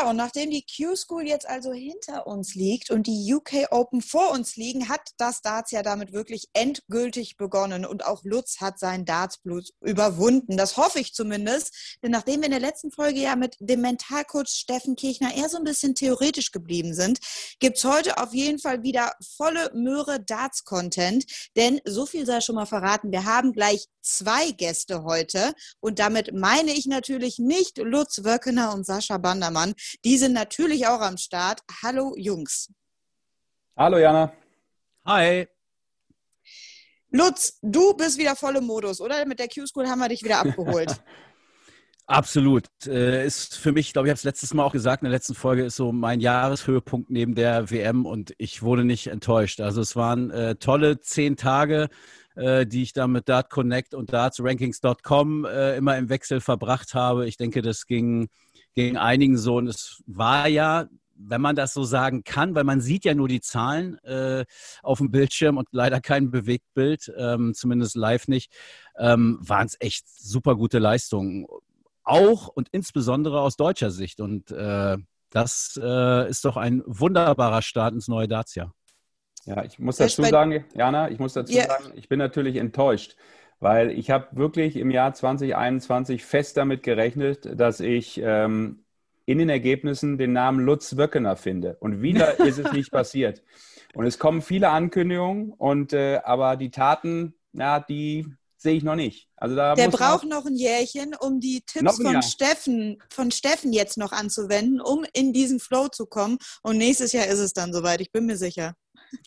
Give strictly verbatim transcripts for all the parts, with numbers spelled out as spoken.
Ja, und nachdem die Q-School jetzt also hinter uns liegt und die U K Open vor uns liegen, hat das Darts ja damit wirklich endgültig begonnen. Und auch Lutz hat sein Dartsblut überwunden. Das hoffe ich zumindest. Denn nachdem wir in der letzten Folge ja mit dem Mentalcoach Steffen Kirchner eher so ein bisschen theoretisch geblieben sind, gibt es heute auf jeden Fall wieder volle Möhre Darts-Content. Denn so viel sei schon mal verraten, wir haben gleich zwei Gäste heute. Und damit meine ich natürlich nicht Lutz Wöckener und Sascha Bandermann. Die sind natürlich auch am Start. Hallo Jungs. Hallo Jana. Hi. Lutz, du bist wieder voll im Modus, oder? Mit der Q-School haben wir dich wieder abgeholt. Absolut. Ist für mich, glaube ich, ich habe es letztes Mal auch gesagt, in der letzten Folge ist so mein Jahreshöhepunkt neben der W M und ich wurde nicht enttäuscht. Also es waren äh, tolle zehn Tage, die ich da mit Dart Connect und Dartrankings Punkt com äh, immer im Wechsel verbracht habe. Ich denke, das ging gegen einigen so. Und es war ja, wenn man das so sagen kann, weil man sieht ja nur die Zahlen äh, auf dem Bildschirm und leider kein Bewegtbild, ähm, zumindest live nicht, ähm, waren es echt super gute Leistungen. Auch und insbesondere aus deutscher Sicht. Und äh, das äh, ist doch ein wunderbarer Start ins neue Dartsjahr. Ja, ich muss dazu sagen, Jana, ich muss dazu yeah. sagen, ich bin natürlich enttäuscht, weil ich habe wirklich im Jahr zwanzig einundzwanzig fest damit gerechnet, dass ich ähm, in den Ergebnissen den Namen Lutz Wöckener finde. Und wieder ist es nicht passiert. Und es kommen viele Ankündigungen, und äh, aber die Taten, ja, die sehe ich noch nicht. Also da der muss braucht noch ein Jährchen, um die Tipps von Steffen, von Steffen jetzt noch anzuwenden, um in diesen Flow zu kommen. Und nächstes Jahr ist es dann soweit, ich bin mir sicher.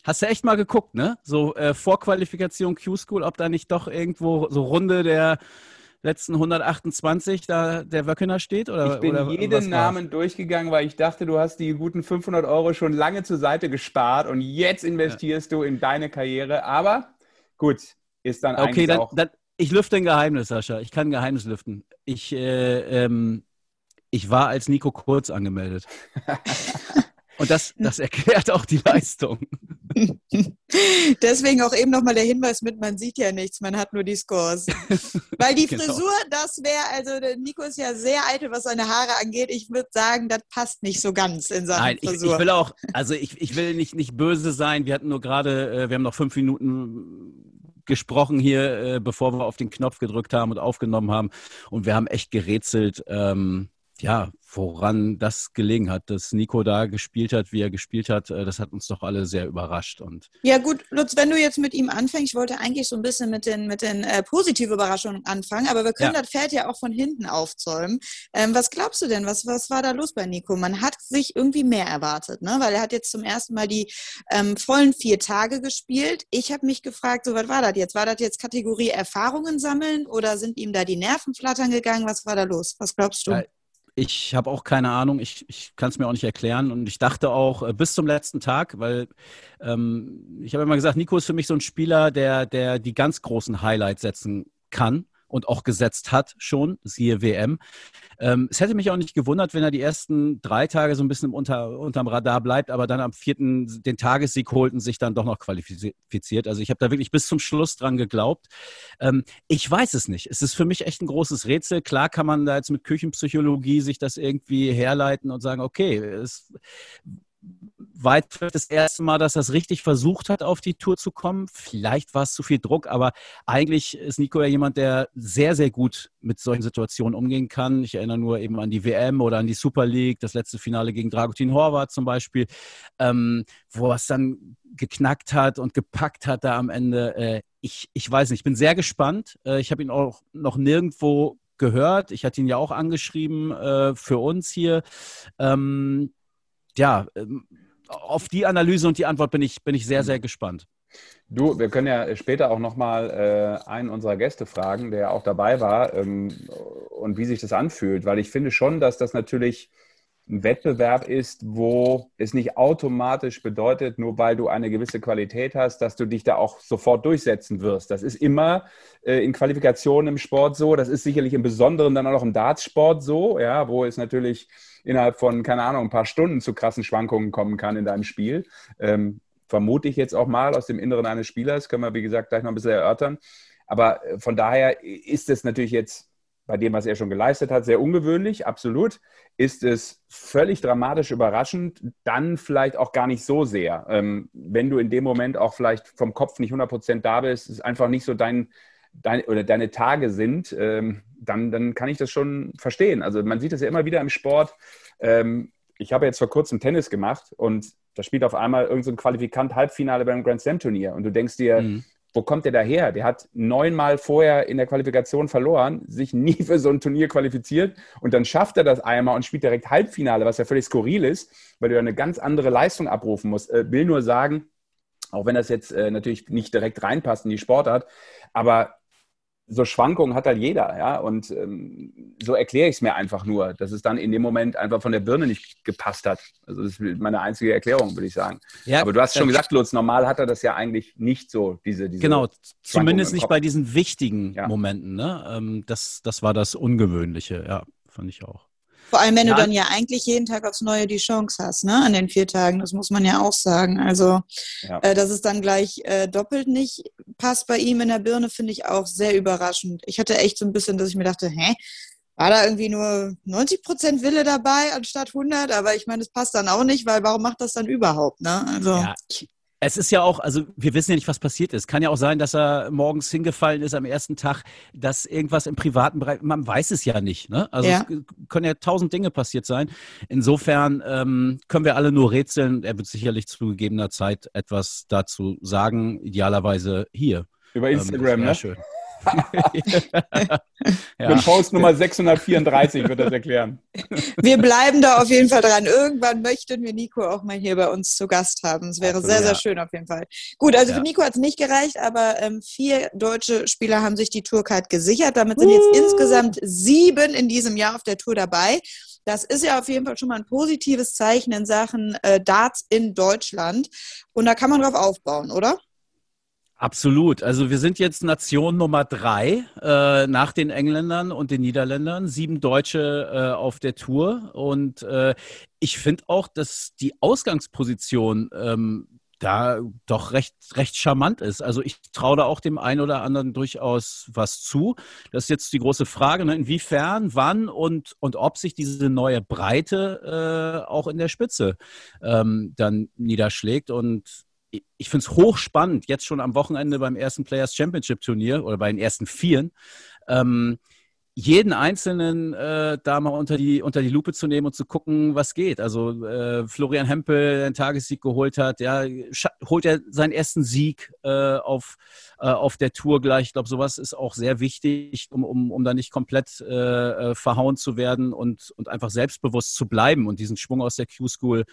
Hast du echt mal geguckt, ne? So äh, Vorqualifikation Q-School, ob da nicht doch irgendwo so Runde der letzten hundertachtundzwanzig da der Wöckener steht? Oder, ich bin oder, jeden Namen durchgegangen, weil ich dachte, du hast die guten fünfhundert Euro schon lange zur Seite gespart und jetzt investierst ja. du in deine Karriere. Aber gut, ist dann okay, eigentlich dann, auch... Dann, ich lüfte ein Geheimnis, Sascha. Ich kann ein Geheimnis lüften. Ich, äh, ähm, ich war als Nico Kurz angemeldet. Und das, das erklärt auch die Leistung. Deswegen auch eben nochmal der Hinweis mit, man sieht ja nichts, man hat nur die Scores. Weil die genau. Frisur, das wäre, also Nico ist ja sehr eitel, was seine Haare angeht. Ich würde sagen, das passt nicht so ganz in seine Nein, Frisur. Ich, ich will auch, also ich, ich will nicht, nicht böse sein. Wir hatten nur gerade, wir haben noch fünf Minuten gesprochen hier, bevor wir auf den Knopf gedrückt haben und aufgenommen haben. Und wir haben echt gerätselt, ähm, ja, woran das gelegen hat, dass Nico da gespielt hat, wie er gespielt hat, das hat uns doch alle sehr überrascht. Und ja gut, Lutz, wenn du jetzt mit ihm anfängst, ich wollte eigentlich so ein bisschen mit den, mit den äh, positiven Überraschungen anfangen, aber wir können ja. das Pferd ja auch von hinten aufzäumen. Ähm, was glaubst du denn, was, was war da los bei Nico? Man hat sich irgendwie mehr erwartet, ne? Weil er hat jetzt zum ersten Mal die ähm, vollen vier Tage gespielt. Ich habe mich gefragt, so was war das jetzt? War das jetzt Kategorie Erfahrungen sammeln oder sind ihm da die Nerven flattern gegangen? Was war da los? Was glaubst du? Ja. Ich habe auch keine Ahnung, ich, ich kann es mir auch nicht erklären und ich dachte auch bis zum letzten Tag, weil ähm, ich habe immer gesagt, Nico ist für mich so ein Spieler, der, der die ganz großen Highlights setzen kann und auch gesetzt hat schon, siehe W M. Ähm, es hätte mich auch nicht gewundert, wenn er die ersten drei Tage so ein bisschen unter, unterm Radar bleibt, aber dann am vierten den Tagessieg holt und sich dann doch noch qualifiziert. Also ich habe da wirklich bis zum Schluss dran geglaubt. Ähm, ich weiß es nicht. Es ist für mich echt ein großes Rätsel. Klar kann man da jetzt mit Küchenpsychologie sich das irgendwie herleiten und sagen, okay, es war jetzt das erste Mal, dass er es richtig versucht hat, auf die Tour zu kommen. Vielleicht war es zu viel Druck, aber eigentlich ist Nico ja jemand, der sehr, sehr gut mit solchen Situationen umgehen kann. Ich erinnere nur eben an die W M oder an die Super League, das letzte Finale gegen Dragutin Horvat zum Beispiel, ähm, wo er es dann geknackt hat und gepackt hat da am Ende. Äh, ich, ich weiß nicht, ich bin sehr gespannt. Äh, ich habe ihn auch noch nirgendwo gehört. Ich hatte ihn ja auch angeschrieben äh, für uns hier. Ähm, Ja, auf die Analyse und die Antwort bin ich, bin ich sehr, sehr gespannt. Du, wir können ja später auch nochmal äh, einen unserer Gäste fragen, der auch dabei war, ähm, und wie sich das anfühlt, weil ich finde schon, dass das natürlich ein Wettbewerb ist, wo es nicht automatisch bedeutet, nur weil du eine gewisse Qualität hast, dass du dich da auch sofort durchsetzen wirst. Das ist immer äh, in Qualifikationen im Sport so, das ist sicherlich im Besonderen dann auch noch im Dartsport so, ja, wo es natürlich innerhalb von, keine Ahnung, ein paar Stunden zu krassen Schwankungen kommen kann in deinem Spiel. Ähm, vermute ich jetzt auch mal aus dem Inneren eines Spielers. Können wir, wie gesagt, gleich noch ein bisschen erörtern. Aber von daher ist es natürlich jetzt bei dem, was er schon geleistet hat, sehr ungewöhnlich, absolut. Ist es völlig dramatisch überraschend, dann vielleicht auch gar nicht so sehr. Ähm, wenn du in dem Moment auch vielleicht vom Kopf nicht hundert Prozent da bist, ist einfach nicht so dein, dein oder deine Tage sind, ähm, dann, dann kann ich das schon verstehen. Also man sieht das ja immer wieder im Sport. Ähm, ich habe jetzt vor kurzem Tennis gemacht und da spielt auf einmal irgend so ein Qualifikant Halbfinale beim Grand Slam Turnier und du denkst dir, mhm. wo kommt der daher? Der hat neunmal vorher in der Qualifikation verloren, sich nie für so ein Turnier qualifiziert und dann schafft er das einmal und spielt direkt Halbfinale, was ja völlig skurril ist, weil du ja eine ganz andere Leistung abrufen musst. Ich will nur sagen, auch wenn das jetzt natürlich nicht direkt reinpasst in die Sportart, aber so Schwankungen hat halt jeder, ja, und ähm, so erkläre ich es mir einfach nur, dass es dann in dem Moment einfach von der Birne nicht gepasst hat. Also das ist meine einzige Erklärung, würde ich sagen. Ja, aber du hast schon gesagt, Lutz, normal hat er das ja eigentlich nicht so, diese, diese genau, zumindest nicht bei diesen wichtigen ja. Momenten, ne? Ähm, das, das war das Ungewöhnliche, ja, fand ich auch. Vor allem, wenn ja. du dann ja eigentlich jeden Tag aufs Neue die Chance hast, ne, an den vier Tagen, das muss man ja auch sagen. Also, ja. äh, dass es dann gleich äh, doppelt nicht passt bei ihm in der Birne, finde ich auch sehr überraschend. Ich hatte echt so ein bisschen, dass ich mir dachte, hä, war da irgendwie nur neunzig Prozent Wille dabei anstatt hundert? Aber ich meine, es passt dann auch nicht, weil warum macht das dann überhaupt, ne? Also, ja. Es ist ja auch, also wir wissen ja nicht, was passiert ist. Kann ja auch sein, dass er morgens hingefallen ist am ersten Tag, dass irgendwas im privaten Bereich, man weiß es ja nicht, ne? Also ja. es können ja tausend Dinge passiert sein. Insofern ähm, können wir alle nur rätseln. Er wird sicherlich zu gegebener Zeit etwas dazu sagen, idealerweise hier. Über Instagram, ähm, das wär, ne? Schön. ja. Mit Post Nummer sechshundertvierunddreißig wird das erklären. Wir bleiben da auf jeden Fall dran. Irgendwann möchten wir Nico auch mal hier bei uns zu Gast haben. Es wäre Absolut, sehr, sehr ja. schön auf jeden Fall. Gut, also ja. für Nico hat es nicht gereicht, aber ähm, vier deutsche Spieler haben sich die Tourcard gesichert. Damit sind jetzt uh. insgesamt sieben in diesem Jahr auf der Tour dabei. Das ist ja auf jeden Fall schon mal ein positives Zeichen in Sachen äh, Darts in Deutschland. Und da kann man drauf aufbauen, oder? Absolut. Also wir sind jetzt Nation Nummer drei äh, nach den Engländern und den Niederländern. Sieben Deutsche äh, auf der Tour. Und äh, ich finde auch, dass die Ausgangsposition ähm, da doch recht, recht charmant ist. Also ich traue da auch dem einen oder anderen durchaus was zu. Das ist jetzt die große Frage, ne? Inwiefern, wann und, und ob sich diese neue Breite äh, auch in der Spitze ähm, dann niederschlägt. Und ich finde es hochspannend, jetzt schon am Wochenende beim ersten Players' Championship Turnier oder bei den ersten Vieren, ähm, jeden Einzelnen äh, da mal unter die, unter die Lupe zu nehmen und zu gucken, was geht. Also äh, Florian Hempel, der einen Tagessieg geholt hat, ja, scha- holt er seinen ersten Sieg äh, auf, äh, auf der Tour gleich. Ich glaube, sowas ist auch sehr wichtig, um, um, um da nicht komplett äh, verhauen zu werden und, und einfach selbstbewusst zu bleiben und diesen Schwung aus der Q-School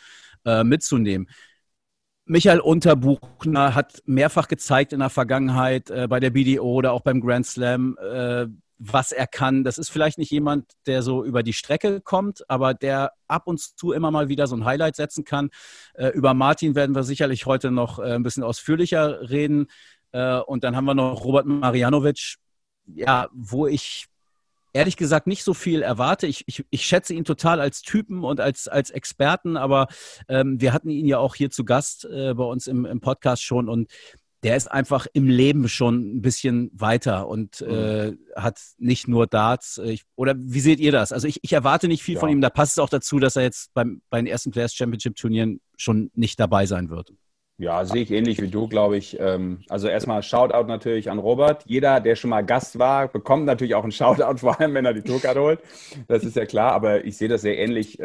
äh, mitzunehmen. Michael Unterbuchner hat mehrfach gezeigt in der Vergangenheit äh, bei der B D O oder auch beim Grand Slam, äh, was er kann. Das ist vielleicht nicht jemand, der so über die Strecke kommt, aber der ab und zu immer mal wieder so ein Highlight setzen kann. Äh, über Martin werden wir sicherlich heute noch äh, ein bisschen ausführlicher reden. Äh, und dann haben wir noch Robert Marjanovic, ja, wo ich ehrlich gesagt nicht so viel erwarte. Ich, ich, ich schätze ihn total als Typen und als, als Experten, aber ähm, wir hatten ihn ja auch hier zu Gast äh, bei uns im, im Podcast schon und der ist einfach im Leben schon ein bisschen weiter und äh, hat nicht nur Darts. Ich, oder wie seht ihr das? Also ich, ich erwarte nicht viel ja. von ihm. Da passt es auch dazu, dass er jetzt beim, bei den ersten Players Championship Turnieren schon nicht dabei sein wird. Ja, sehe ich ähnlich wie du, glaube ich. Also erstmal Shoutout natürlich an Robert. Jeder, der schon mal Gast war, bekommt natürlich auch einen Shoutout, vor allem wenn er die Tourcard holt. Das ist ja klar, aber ich sehe das sehr ähnlich.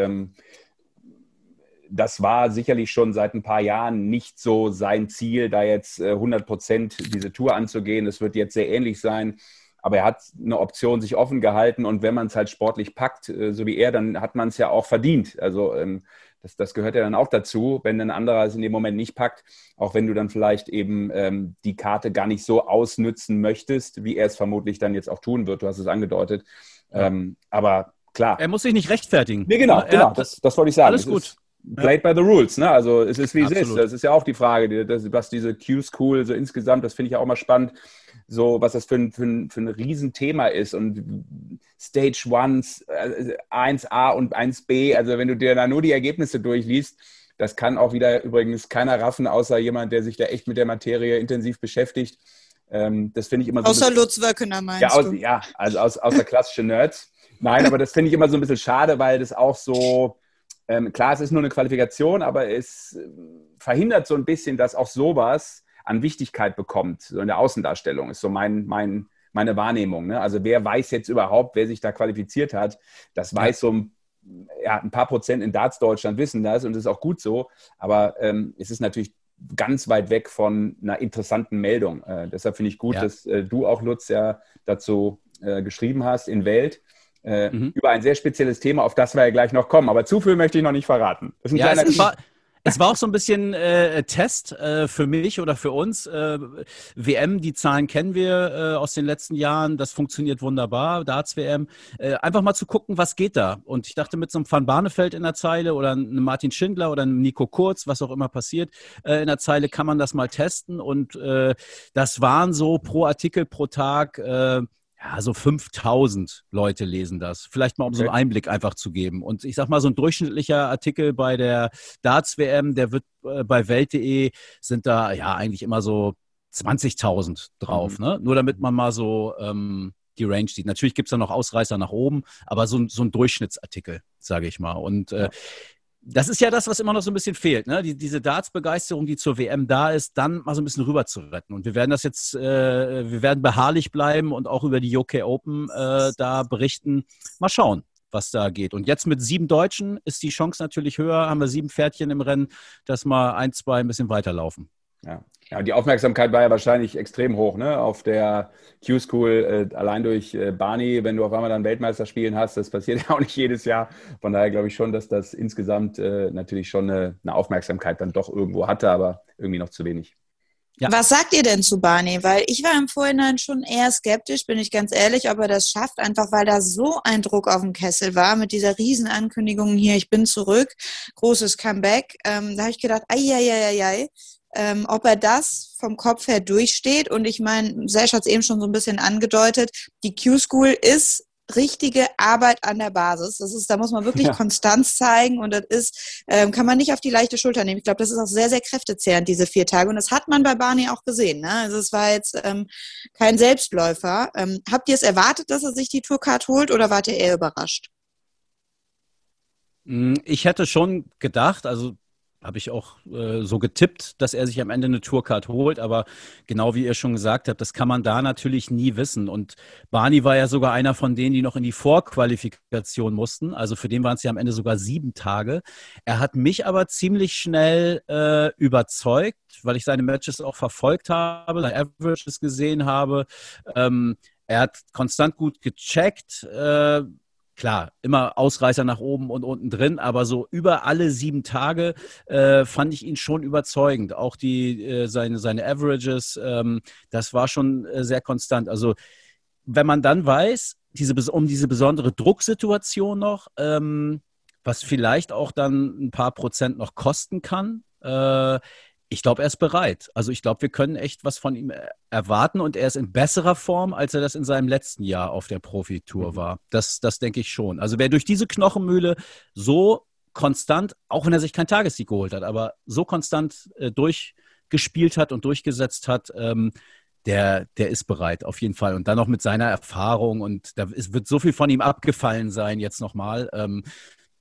Das war sicherlich schon seit ein paar Jahren nicht so sein Ziel, da jetzt hundert Prozent diese Tour anzugehen. Das wird jetzt sehr ähnlich sein. Aber er hat eine Option sich offen gehalten und wenn man es halt sportlich packt, so wie er, dann hat man es ja auch verdient. Also das, das gehört ja dann auch dazu, wenn ein anderer es in dem Moment nicht packt, auch wenn du dann vielleicht eben ähm, die Karte gar nicht so ausnützen möchtest, wie er es vermutlich dann jetzt auch tun wird. Du hast es angedeutet. Ja. Ähm, aber klar. Er muss sich nicht rechtfertigen. Nee, genau, ja, genau. Das, das wollte ich sagen. Alles es gut. Played by the rules, ne? Also es ist, wie es Absolut. ist. Das ist ja auch die Frage, das, was diese Q-School so insgesamt, das finde ich ja auch mal spannend, so was das für ein, für ein, für ein Riesenthema ist und Stage eins, eins a und eins b, also wenn du dir da nur die Ergebnisse durchliest, das kann auch wieder übrigens keiner raffen, außer jemand, der sich da echt mit der Materie intensiv beschäftigt. Ähm, das finde ich immer so außer bisschen, Lutz Wöckener meinst ja, aus, du? Ja, also aus, außer klassische Nerds. Nein, aber das finde ich immer so ein bisschen schade, weil das auch so, ähm, klar, es ist nur eine Qualifikation, aber es verhindert so ein bisschen, dass auch sowas an Wichtigkeit bekommt, so in der Außendarstellung, ist so mein, mein, meine Wahrnehmung. Ne? Also wer weiß jetzt überhaupt, wer sich da qualifiziert hat, das weiß so ein, ja, ein paar Prozent in Darts Deutschland wissen das und das ist auch gut so, aber ähm, es ist natürlich ganz weit weg von einer interessanten Meldung. Äh, deshalb finde ich gut, ja. dass äh, du auch, Lutz, ja dazu äh, geschrieben hast in Welt, äh, mhm. über ein sehr spezielles Thema, auf das wir ja gleich noch kommen, aber zu viel möchte ich noch nicht verraten. Das ist ein ja, kleiner es war Es war auch so ein bisschen äh, Test äh, für mich oder für uns. Äh, W M, die Zahlen kennen wir äh, aus den letzten Jahren. Das funktioniert wunderbar, Darts-W M. Äh, einfach mal zu gucken, was geht da. Und ich dachte, mit so einem Van Barneveld in der Zeile oder einem Martin Schindler oder einem Nico Kurz, was auch immer passiert, äh, in der Zeile kann man das mal testen. Und äh, das waren so pro Artikel, pro Tag... Äh, Ja, so fünftausend Leute lesen das. Vielleicht mal, um okay. so einen Einblick einfach zu geben. Und ich sag mal, so ein durchschnittlicher Artikel bei der Darts-W M, der wird äh, bei Welt.de sind da ja eigentlich immer so zwanzigtausend drauf. Mhm. Ne? Nur damit man mal so ähm, die Range sieht. Natürlich gibt es da noch Ausreißer nach oben, aber so, so ein Durchschnittsartikel, sage ich mal. Und äh, das ist ja das, was immer noch so ein bisschen fehlt, ne? Die, diese Darts-Begeisterung, die zur W M da ist, dann mal so ein bisschen rüber zu retten. Und wir werden das jetzt, äh, wir werden beharrlich bleiben und auch über die U K Open äh, da berichten. Mal schauen, was da geht. Und jetzt mit sieben Deutschen ist die Chance natürlich höher, haben wir sieben Pferdchen im Rennen, dass mal ein, zwei ein bisschen weiterlaufen. Ja, ja, die Aufmerksamkeit war ja wahrscheinlich extrem hoch, ne? Auf der Q-School, äh, allein durch äh, Barney, wenn du auf einmal dann Weltmeister spielen hast, das passiert ja auch nicht jedes Jahr. Von daher glaube ich schon, dass das insgesamt äh, natürlich schon eine, eine Aufmerksamkeit dann doch irgendwo hatte, aber irgendwie noch zu wenig. Ja. Was sagt ihr denn zu Barney? Weil ich war im Vorhinein schon eher skeptisch, bin ich ganz ehrlich, ob er das schafft, einfach weil da so ein Druck auf dem Kessel war mit dieser Riesenankündigung hier, ich bin zurück, großes Comeback. Ähm, da habe ich gedacht, ai, ai, ai, ai, ai. Ähm, ob er das vom Kopf her durchsteht. Und ich meine, Sesh hat es eben schon so ein bisschen angedeutet, die Q-School ist richtige Arbeit an der Basis. Das ist, da muss man wirklich ja. Konstanz zeigen und das ist, ähm, kann man nicht auf die leichte Schulter nehmen. Ich glaube, das ist auch sehr, sehr kräftezehrend, diese vier Tage. Und das hat man bei Barney auch gesehen. Ne? Also es war jetzt ähm, kein Selbstläufer. Ähm, habt ihr es erwartet, dass er sich die Tourcard holt oder wart ihr eher überrascht? Ich hätte schon gedacht, also habe ich auch äh, so getippt, dass er sich am Ende eine Tourcard holt. Aber genau wie ihr schon gesagt habt, das kann man da natürlich nie wissen. Und Barney war ja sogar einer von denen, die noch in die Vorqualifikation mussten. Also für den waren es ja am Ende sogar sieben Tage. Er hat mich aber ziemlich schnell äh, überzeugt, weil ich seine Matches auch verfolgt habe, seine Averages gesehen habe. Ähm, er hat konstant gut gecheckt, äh, Klar, immer Ausreißer nach oben und unten drin, aber so über alle sieben Tage äh, fand ich ihn schon überzeugend. Auch die, äh, seine, seine Averages, ähm, das war schon äh, sehr konstant. Also wenn man dann weiß, diese, um diese besondere Drucksituation noch, ähm, was vielleicht auch dann ein paar Prozent noch kosten kann, äh, ich glaube, er ist bereit. Also ich glaube, wir können echt was von ihm erwarten und er ist in besserer Form, als er das in seinem letzten Jahr auf der Profitour war. Das, das denke ich schon. Also wer durch diese Knochenmühle so konstant, auch wenn er sich keinen Tagessieg geholt hat, aber so konstant äh, durchgespielt hat und durchgesetzt hat, ähm, der, der ist bereit auf jeden Fall. Und dann noch mit seiner Erfahrung und da ist, wird so viel von ihm abgefallen sein jetzt nochmal. Ähm,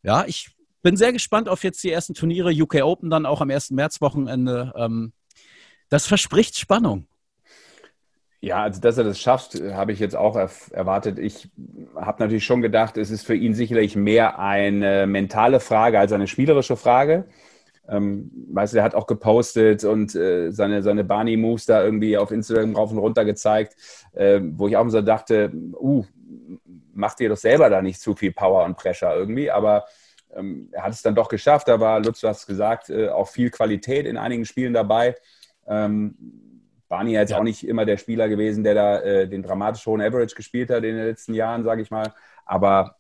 ja, ich bin sehr gespannt auf jetzt die ersten Turniere, U K Open dann auch am ersten März-Wochenende. Das verspricht Spannung. Ja, also dass er das schafft, habe ich jetzt auch erwartet. Ich habe natürlich schon gedacht, es ist für ihn sicherlich mehr eine mentale Frage als eine spielerische Frage. Ähm, weißt du, er hat auch gepostet und äh, seine, seine Barney-Moves da irgendwie auf Instagram rauf und runter gezeigt, äh, wo ich auch so dachte, uh, macht ihr doch selber da nicht zu viel Power und Pressure irgendwie, aber er hat es dann doch geschafft, da war, Lutz, du hast es gesagt, auch viel Qualität in einigen Spielen dabei. Barney ist jetzt ja. auch nicht immer der Spieler gewesen, der da den dramatisch hohen Average gespielt hat in den letzten Jahren, sage ich mal. Aber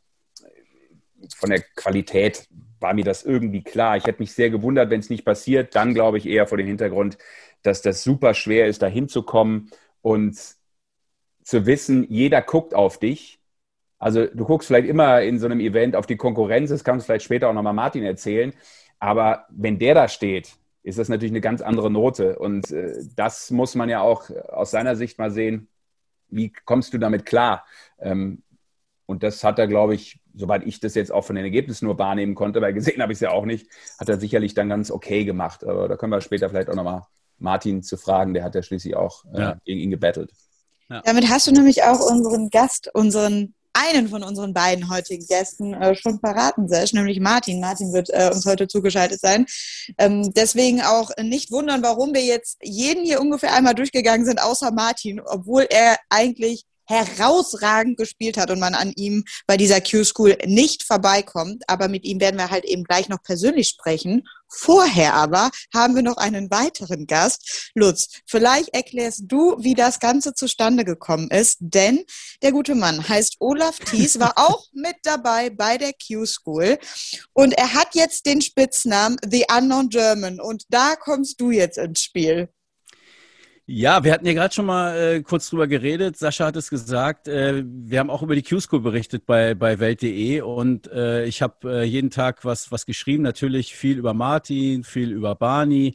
von der Qualität war mir das irgendwie klar. Ich hätte mich sehr gewundert, wenn es nicht passiert. Dann glaube ich eher vor dem Hintergrund, dass das super schwer ist, da hinzukommen und zu wissen, jeder guckt auf dich. Also du guckst vielleicht immer in so einem Event auf die Konkurrenz, das kann uns vielleicht später auch nochmal Martin erzählen, aber wenn der da steht ist das natürlich eine ganz andere Note. Und äh, das muss man ja auch aus seiner Sicht mal sehen, wie kommst du damit klar? Ähm, und das hat er, glaube ich, soweit ich das jetzt auch von den Ergebnissen nur wahrnehmen konnte, weil gesehen habe ich es ja auch nicht, hat er sicherlich dann ganz okay gemacht. Aber da können wir später vielleicht auch nochmal Martin zu fragen, der hat ja schließlich auch äh, ja. gegen ihn gebettelt. Ja. Damit hast du nämlich auch unseren Gast, unseren einen von unseren beiden heutigen Gästen äh, schon verraten, Sesh, nämlich Martin. Martin wird äh, uns heute zugeschaltet sein. Ähm, deswegen auch nicht wundern, warum wir jetzt jeden hier ungefähr einmal durchgegangen sind, außer Martin, obwohl er eigentlich herausragend gespielt hat und man an ihm bei dieser Q-School nicht vorbeikommt. Aber mit ihm werden wir halt eben gleich noch persönlich sprechen. Vorher aber haben wir noch einen weiteren Gast. Lutz, vielleicht erklärst du, wie das Ganze zustande gekommen ist, denn der gute Mann heißt Olaf Thies, war auch mit dabei bei der Q-School und er hat jetzt den Spitznamen The Unknown German und da kommst du jetzt ins Spiel. Ja, wir hatten ja gerade schon mal äh, kurz drüber geredet. Sascha hat es gesagt. Äh, wir haben auch über die Q-School berichtet bei, bei Welt punkt de und äh, ich habe äh, jeden Tag was, was geschrieben. Natürlich viel über Martin, viel über Barney,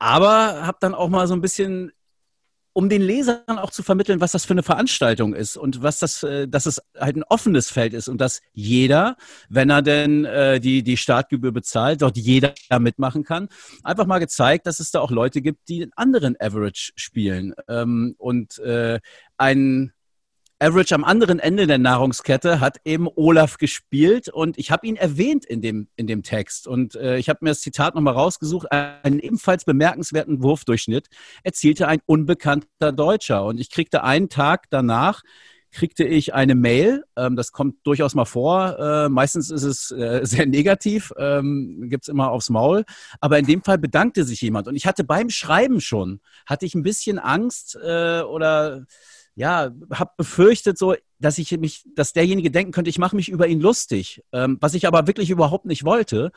aber habe dann auch mal so ein bisschen, um den Lesern auch zu vermitteln, was das für eine Veranstaltung ist und was das, äh, dass es halt ein offenes Feld ist und dass jeder, wenn er denn äh, die, die Startgebühr bezahlt, dort jeder mitmachen kann. Einfach mal gezeigt, dass es da auch Leute gibt, die einen anderen Average spielen ähm, und äh, einen Average am anderen Ende der Nahrungskette hat eben Olaf gespielt und ich habe ihn erwähnt in dem, in dem Text und äh, ich habe mir das Zitat nochmal rausgesucht, einen ebenfalls bemerkenswerten Wurfdurchschnitt erzielte ein unbekannter Deutscher und ich kriegte einen Tag danach, kriegte ich eine Mail, ähm, das kommt durchaus mal vor, äh, meistens ist es äh, sehr negativ, ähm, gibt's immer aufs Maul, aber in dem Fall bedankte sich jemand und ich hatte beim Schreiben schon, hatte ich ein bisschen Angst äh, oder... ja, habe befürchtet so, dass ich mich, dass derjenige denken könnte, ich mache mich über ihn lustig, ähm, was ich aber wirklich überhaupt nicht wollte.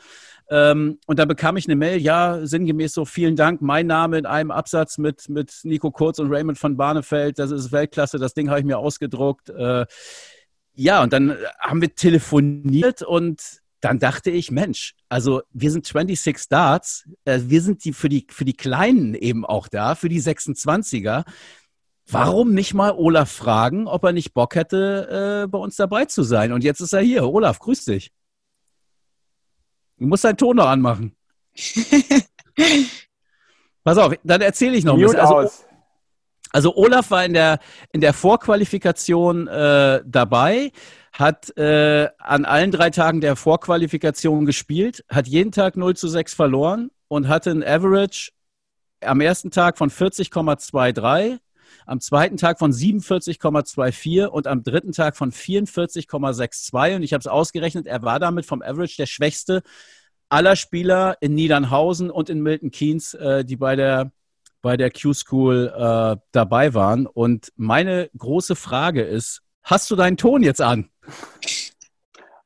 Ähm, und dann bekam ich eine Mail, ja, sinngemäß so, vielen Dank, mein Name in einem Absatz mit mit Nico Kurz und Raymond van Barneveld, das ist Weltklasse, das Ding habe ich mir ausgedruckt. Äh, ja, und dann haben wir telefoniert und dann dachte ich, Mensch, also wir sind sechsundzwanzig Darts, äh, wir sind die für die für die Kleinen eben auch da, für die sechsundzwanziger. Warum nicht mal Olaf fragen, ob er nicht Bock hätte, äh, bei uns dabei zu sein? Und jetzt ist er hier. Olaf, grüß dich. Du musst deinen Ton noch anmachen. Pass auf, dann erzähle ich noch ein bisschen. Also, also Olaf war in der, in der Vorqualifikation äh, dabei, hat äh, an allen drei Tagen der Vorqualifikation gespielt, hat jeden Tag null zu sechs verloren und hatte ein Average am ersten Tag von vierzig Komma dreiundzwanzig. Am zweiten Tag von siebenundvierzig Komma vierundzwanzig und am dritten Tag von vierundvierzig Komma zweiundsechzig. Und ich habe es ausgerechnet, er war damit vom Average der schwächste aller Spieler in Niedernhausen und in Milton Keynes, äh, die bei der, bei der Q-School äh, dabei waren. Und meine große Frage ist, hast du deinen Ton jetzt an?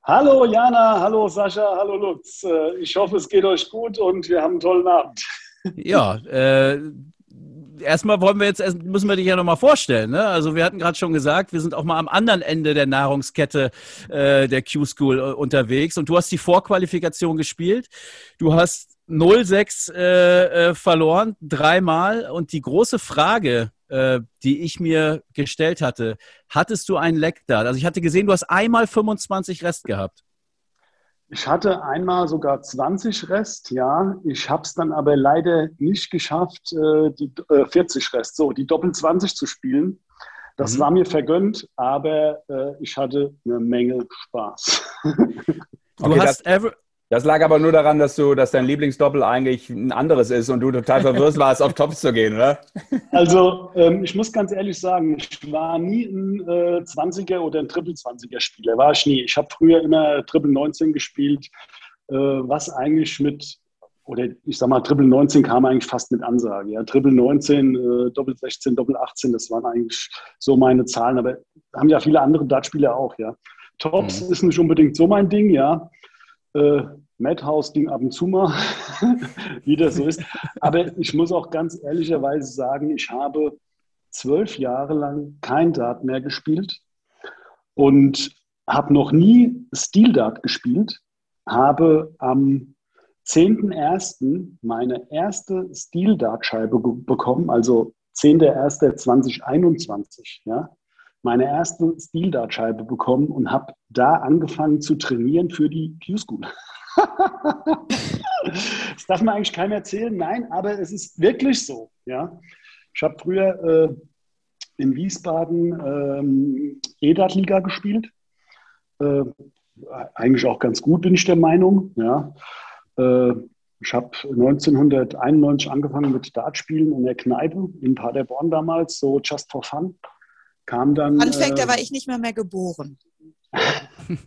Hallo Jana, hallo Sascha, hallo Lutz. Ich hoffe, es geht euch gut und wir haben einen tollen Abend. Ja, äh, Erstmal wollen wir jetzt, müssen wir dich ja nochmal vorstellen, ne? Also wir hatten gerade schon gesagt, wir sind auch mal am anderen Ende der Nahrungskette äh, der Q-School unterwegs und du hast die Vorqualifikation gespielt, du hast null sechs äh, äh, verloren, dreimal und die große Frage, äh, die ich mir gestellt hatte, hattest du einen Leck da? Also ich hatte gesehen, du hast einmal fünfundzwanzig Rest gehabt. Ich hatte einmal sogar zwanzig Rest, ja. Ich habe es dann aber leider nicht geschafft, die vierzig Rest, so die Doppel zwanzig zu spielen. Das mhm. war mir vergönnt, aber ich hatte eine Menge Spaß. Du okay, hast das, das lag aber nur daran, dass du, dass dein Lieblingsdoppel eigentlich ein anderes ist und du total verwirrt warst, auf Tops zu gehen, oder? Also ich muss ganz ehrlich sagen, ich war nie ein zwanziger oder ein Triple zwanziger Spieler, war ich nie. Ich habe früher immer Triple neunzehn gespielt, was eigentlich mit, oder ich sag mal, Triple neunzehn kam eigentlich fast mit Ansage. Ja, Triple neunzehn, Doppel sechzehn, Doppel achtzehn, das waren eigentlich so meine Zahlen, aber haben ja viele andere Dartspieler auch, ja. Tops mhm. ist nicht unbedingt so mein Ding, ja. Äh, Madhouse-Ding ab und zu mal, wie das so ist. Aber ich muss auch ganz ehrlicherweise sagen, ich habe zwölf Jahre lang kein Dart mehr gespielt und habe noch nie Stil-Dart gespielt, habe am zehnten ersten meine erste Steel-Dart-Scheibe bekommen, also zehnten ersten zweitausendeinundzwanzig, ja, meine erste Steel-Dart-Scheibe bekommen und habe da angefangen zu trainieren für die Q-School. Das darf man eigentlich keinem erzählen, nein, aber es ist wirklich so. Ja. Ich habe früher äh, in Wiesbaden ähm, E-Dart-Liga gespielt. Äh, eigentlich auch ganz gut, bin ich der Meinung. Ja. Äh, ich habe neunzehnhunderteinundneunzig angefangen mit Dartspielen in der Kneipe in Paderborn damals, so just for fun. Kam dann, Fun Fact, äh, da war ich nicht mehr mehr geboren.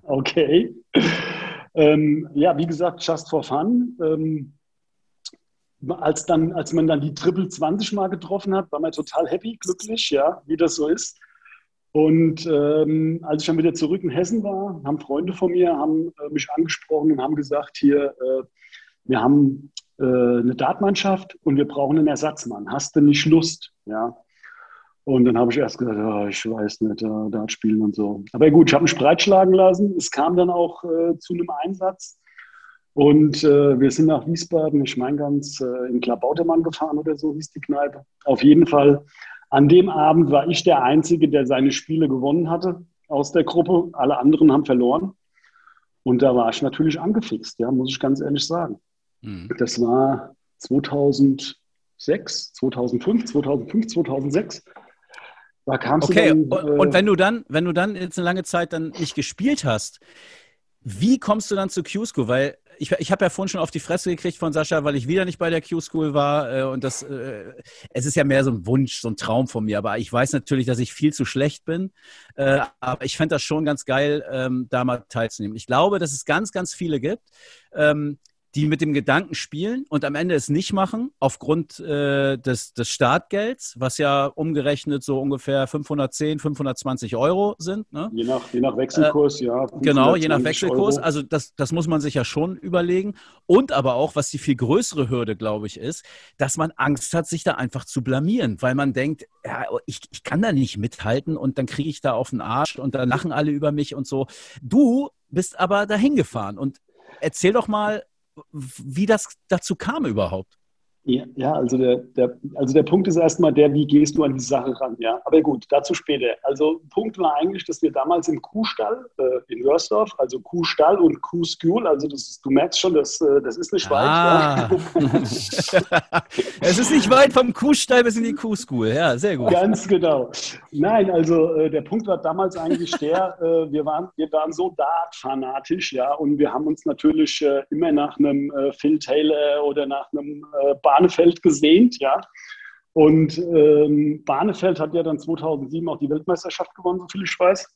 Okay. Ähm, ja, wie gesagt, just for fun. Ähm, als, dann, als man dann die Triple zwanzig mal getroffen hat, war man total happy, glücklich, ja, wie das so ist. Und ähm, als ich dann wieder zurück in Hessen war, haben Freunde von mir haben, äh, mich angesprochen und haben gesagt, hier, äh, wir haben äh, eine Dartmannschaft und wir brauchen einen Ersatzmann. Hast du nicht Lust? Ja. Und dann habe ich erst gesagt, oh, ich weiß nicht, uh, Dart spielen und so. Aber gut, ich habe mich breitschlagen lassen. Es kam dann auch äh, zu einem Einsatz. Und äh, wir sind nach Wiesbaden, ich meine ganz, äh, in Klabautermann gefahren oder so, hieß die Kneipe. Auf jeden Fall, an dem Abend war ich der Einzige, der seine Spiele gewonnen hatte aus der Gruppe. Alle anderen haben verloren. Und da war ich natürlich angefixt, ja, muss ich ganz ehrlich sagen. Mhm. Das war zweitausendsechs, zweitausendfünf, zweitausendfünf, zweitausendsechs. Da kamst okay, du dann, äh, und wenn du dann, wenn du dann jetzt eine lange Zeit dann nicht gespielt hast, wie kommst du dann zu Q-School? Weil ich, ich habe ja vorhin schon auf die Fresse gekriegt von Sascha, weil ich wieder nicht bei der Q-School war äh, und das, äh, es ist ja mehr so ein Wunsch, so ein Traum von mir, aber ich weiß natürlich, dass ich viel zu schlecht bin, äh, aber ich fände das schon ganz geil, ähm, da mal teilzunehmen. Ich glaube, dass es ganz, ganz viele gibt, ähm, die mit dem Gedanken spielen und am Ende es nicht machen, aufgrund äh, des, des Startgelds, was ja umgerechnet so ungefähr fünfhundertzehn, fünfhundertzwanzig Euro sind. Ne? Je nach, je nach Wechselkurs, äh, ja. Genau, je nach Wechselkurs. Euro. Also das, das muss man sich ja schon überlegen. Und aber auch, was die viel größere Hürde, glaube ich, ist, dass man Angst hat, sich da einfach zu blamieren, weil man denkt, ja, ich, ich kann da nicht mithalten und dann kriege ich da auf den Arsch und dann lachen alle über mich und so. Du bist aber dahin gefahren und erzähl doch mal, wie das dazu kam überhaupt. Ja, ja, also, der, der, also der Punkt ist erstmal der, wie gehst du an die Sache ran, ja. Aber gut, dazu später. Also Punkt war eigentlich, dass wir damals im Kuhstall äh, in Wörsdorf, also Kuhstall und Q-School, also das ist, du merkst schon, das, das ist nicht weit. Ah. Ja. Es ist nicht weit vom Kuhstall bis in die Q-School, ja, sehr gut. Ganz genau. Nein, also äh, der Punkt war damals eigentlich der, äh, wir, waren, wir waren so Dart-fanatisch, ja, und wir haben uns natürlich äh, immer nach einem äh, Phil Taylor oder nach einem äh, Bar Barneveld gesehnt, ja. Und ähm, Barneveld hat ja dann zweitausendsieben auch die Weltmeisterschaft gewonnen, so viel ich weiß.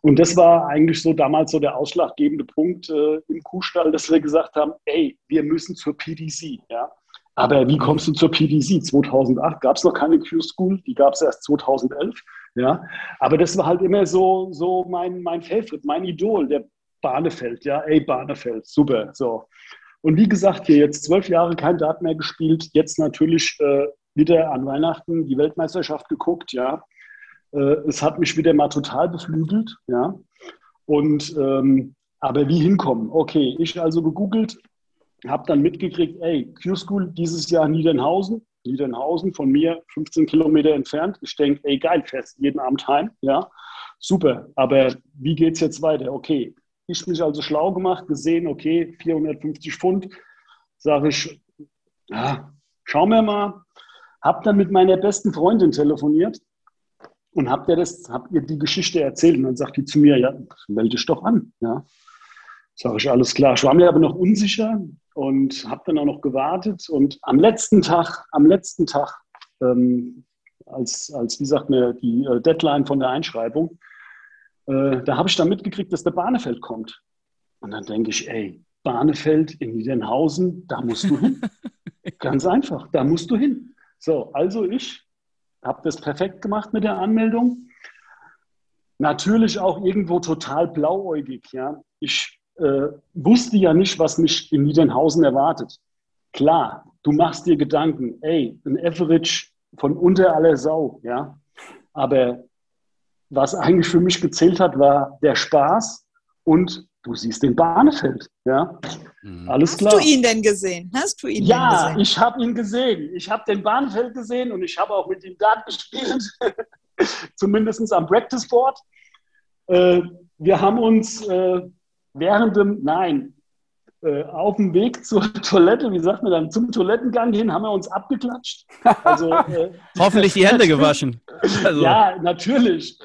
Und das war eigentlich so damals so der ausschlaggebende Punkt äh, im Kuhstall, dass wir gesagt haben, ey, wir müssen zur P D C, ja. Aber wie kommst du zur P D C? zweitausendacht gab es noch keine Q-School, die gab es erst zweitausendelf, ja. Aber das war halt immer so, so mein, mein Favorite, mein Idol, der Barneveld, ja. Ey, Barneveld, super, so. Und wie gesagt, hier jetzt zwölf Jahre kein Dart mehr gespielt, jetzt natürlich äh, wieder an Weihnachten die Weltmeisterschaft geguckt, ja. Äh, es hat mich wieder mal total beflügelt, ja. Und, ähm, aber wie hinkommen? Okay, ich also gegoogelt, habe dann mitgekriegt, ey, Q-School dieses Jahr Niedernhausen, Niedernhausen von mir fünfzehn Kilometer entfernt. Ich denke, ey, geil, fährst jeden Abend heim, ja. Super, aber wie geht's jetzt weiter? Okay. Ich mich also schlau gemacht, gesehen, okay, vierhundertfünfzig Pfund, sage ich, ja, schauen wir mal. Hab dann mit meiner besten Freundin telefoniert und hab, der das, hab ihr die Geschichte erzählt. Und dann sagt die zu mir, ja, melde dich doch an. Ja. Sage ich, alles klar. Ich war mir aber noch unsicher und hab dann auch noch gewartet. Und am letzten Tag, am letzten Tag, ähm, als, als, wie sagt man, die Deadline von der Einschreibung, Äh, da habe ich dann mitgekriegt, dass der Barneveld kommt. Und dann denke ich, ey, Barneveld in Niedernhausen, da musst du hin. Ganz einfach, da musst du hin. So, also ich habe das perfekt gemacht mit der Anmeldung. Natürlich auch irgendwo total blauäugig. Ja. Ich äh, wusste ja nicht, was mich in Niedernhausen erwartet. Klar, du machst dir Gedanken, ey, ein Average von unter aller Sau. Ja. Aber was eigentlich für mich gezählt hat, war der Spaß und du siehst den Barneveld, ja, mhm. alles klar. Hast du ihn denn gesehen? Hast du ihn ja, denn gesehen? Ja, ich habe ihn gesehen. Ich habe den Barneveld gesehen und ich habe auch mit ihm Dart gespielt, zumindest am Practice Board. Äh, wir haben uns äh, während dem, nein, äh, auf dem Weg zur Toilette, wie sagt man dann, zum Toilettengang hin, haben wir uns abgeklatscht. Also, äh, hoffentlich die Hände gewaschen. Also. Ja, natürlich.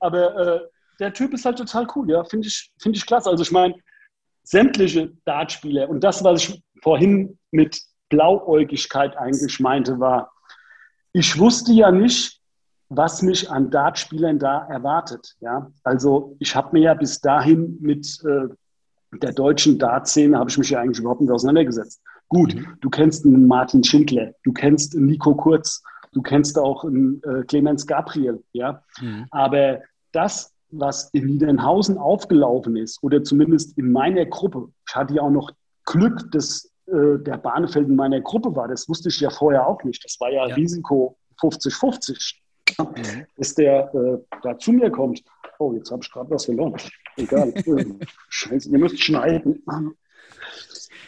Aber äh, der Typ ist halt total cool, ja, finde ich, find ich klasse. Also ich meine, sämtliche Dartspieler und das, was ich vorhin mit Blauäugigkeit eigentlich meinte, war, ich wusste ja nicht, was mich an Dartspielern da erwartet. Ja? Also ich habe mir ja bis dahin mit äh, der deutschen Dartszene, habe ich mich ja eigentlich überhaupt nicht auseinandergesetzt. Gut, mhm. du kennst einen Martin Schindler, du kennst einen Nico Kurz, du kennst auch einen äh, Clemens Gabriel, ja, mhm. aber das, was in Niedernhausen aufgelaufen ist, oder zumindest in meiner Gruppe, ich hatte ja auch noch Glück, dass äh, der Barneveld in meiner Gruppe war, das wusste ich ja vorher auch nicht, das war ja, ja. Risiko fünfzig fünfzig, mhm. dass der äh, da zu mir kommt. Oh, jetzt habe ich gerade was verloren. Egal. Scheiße, ihr müsst schneiden.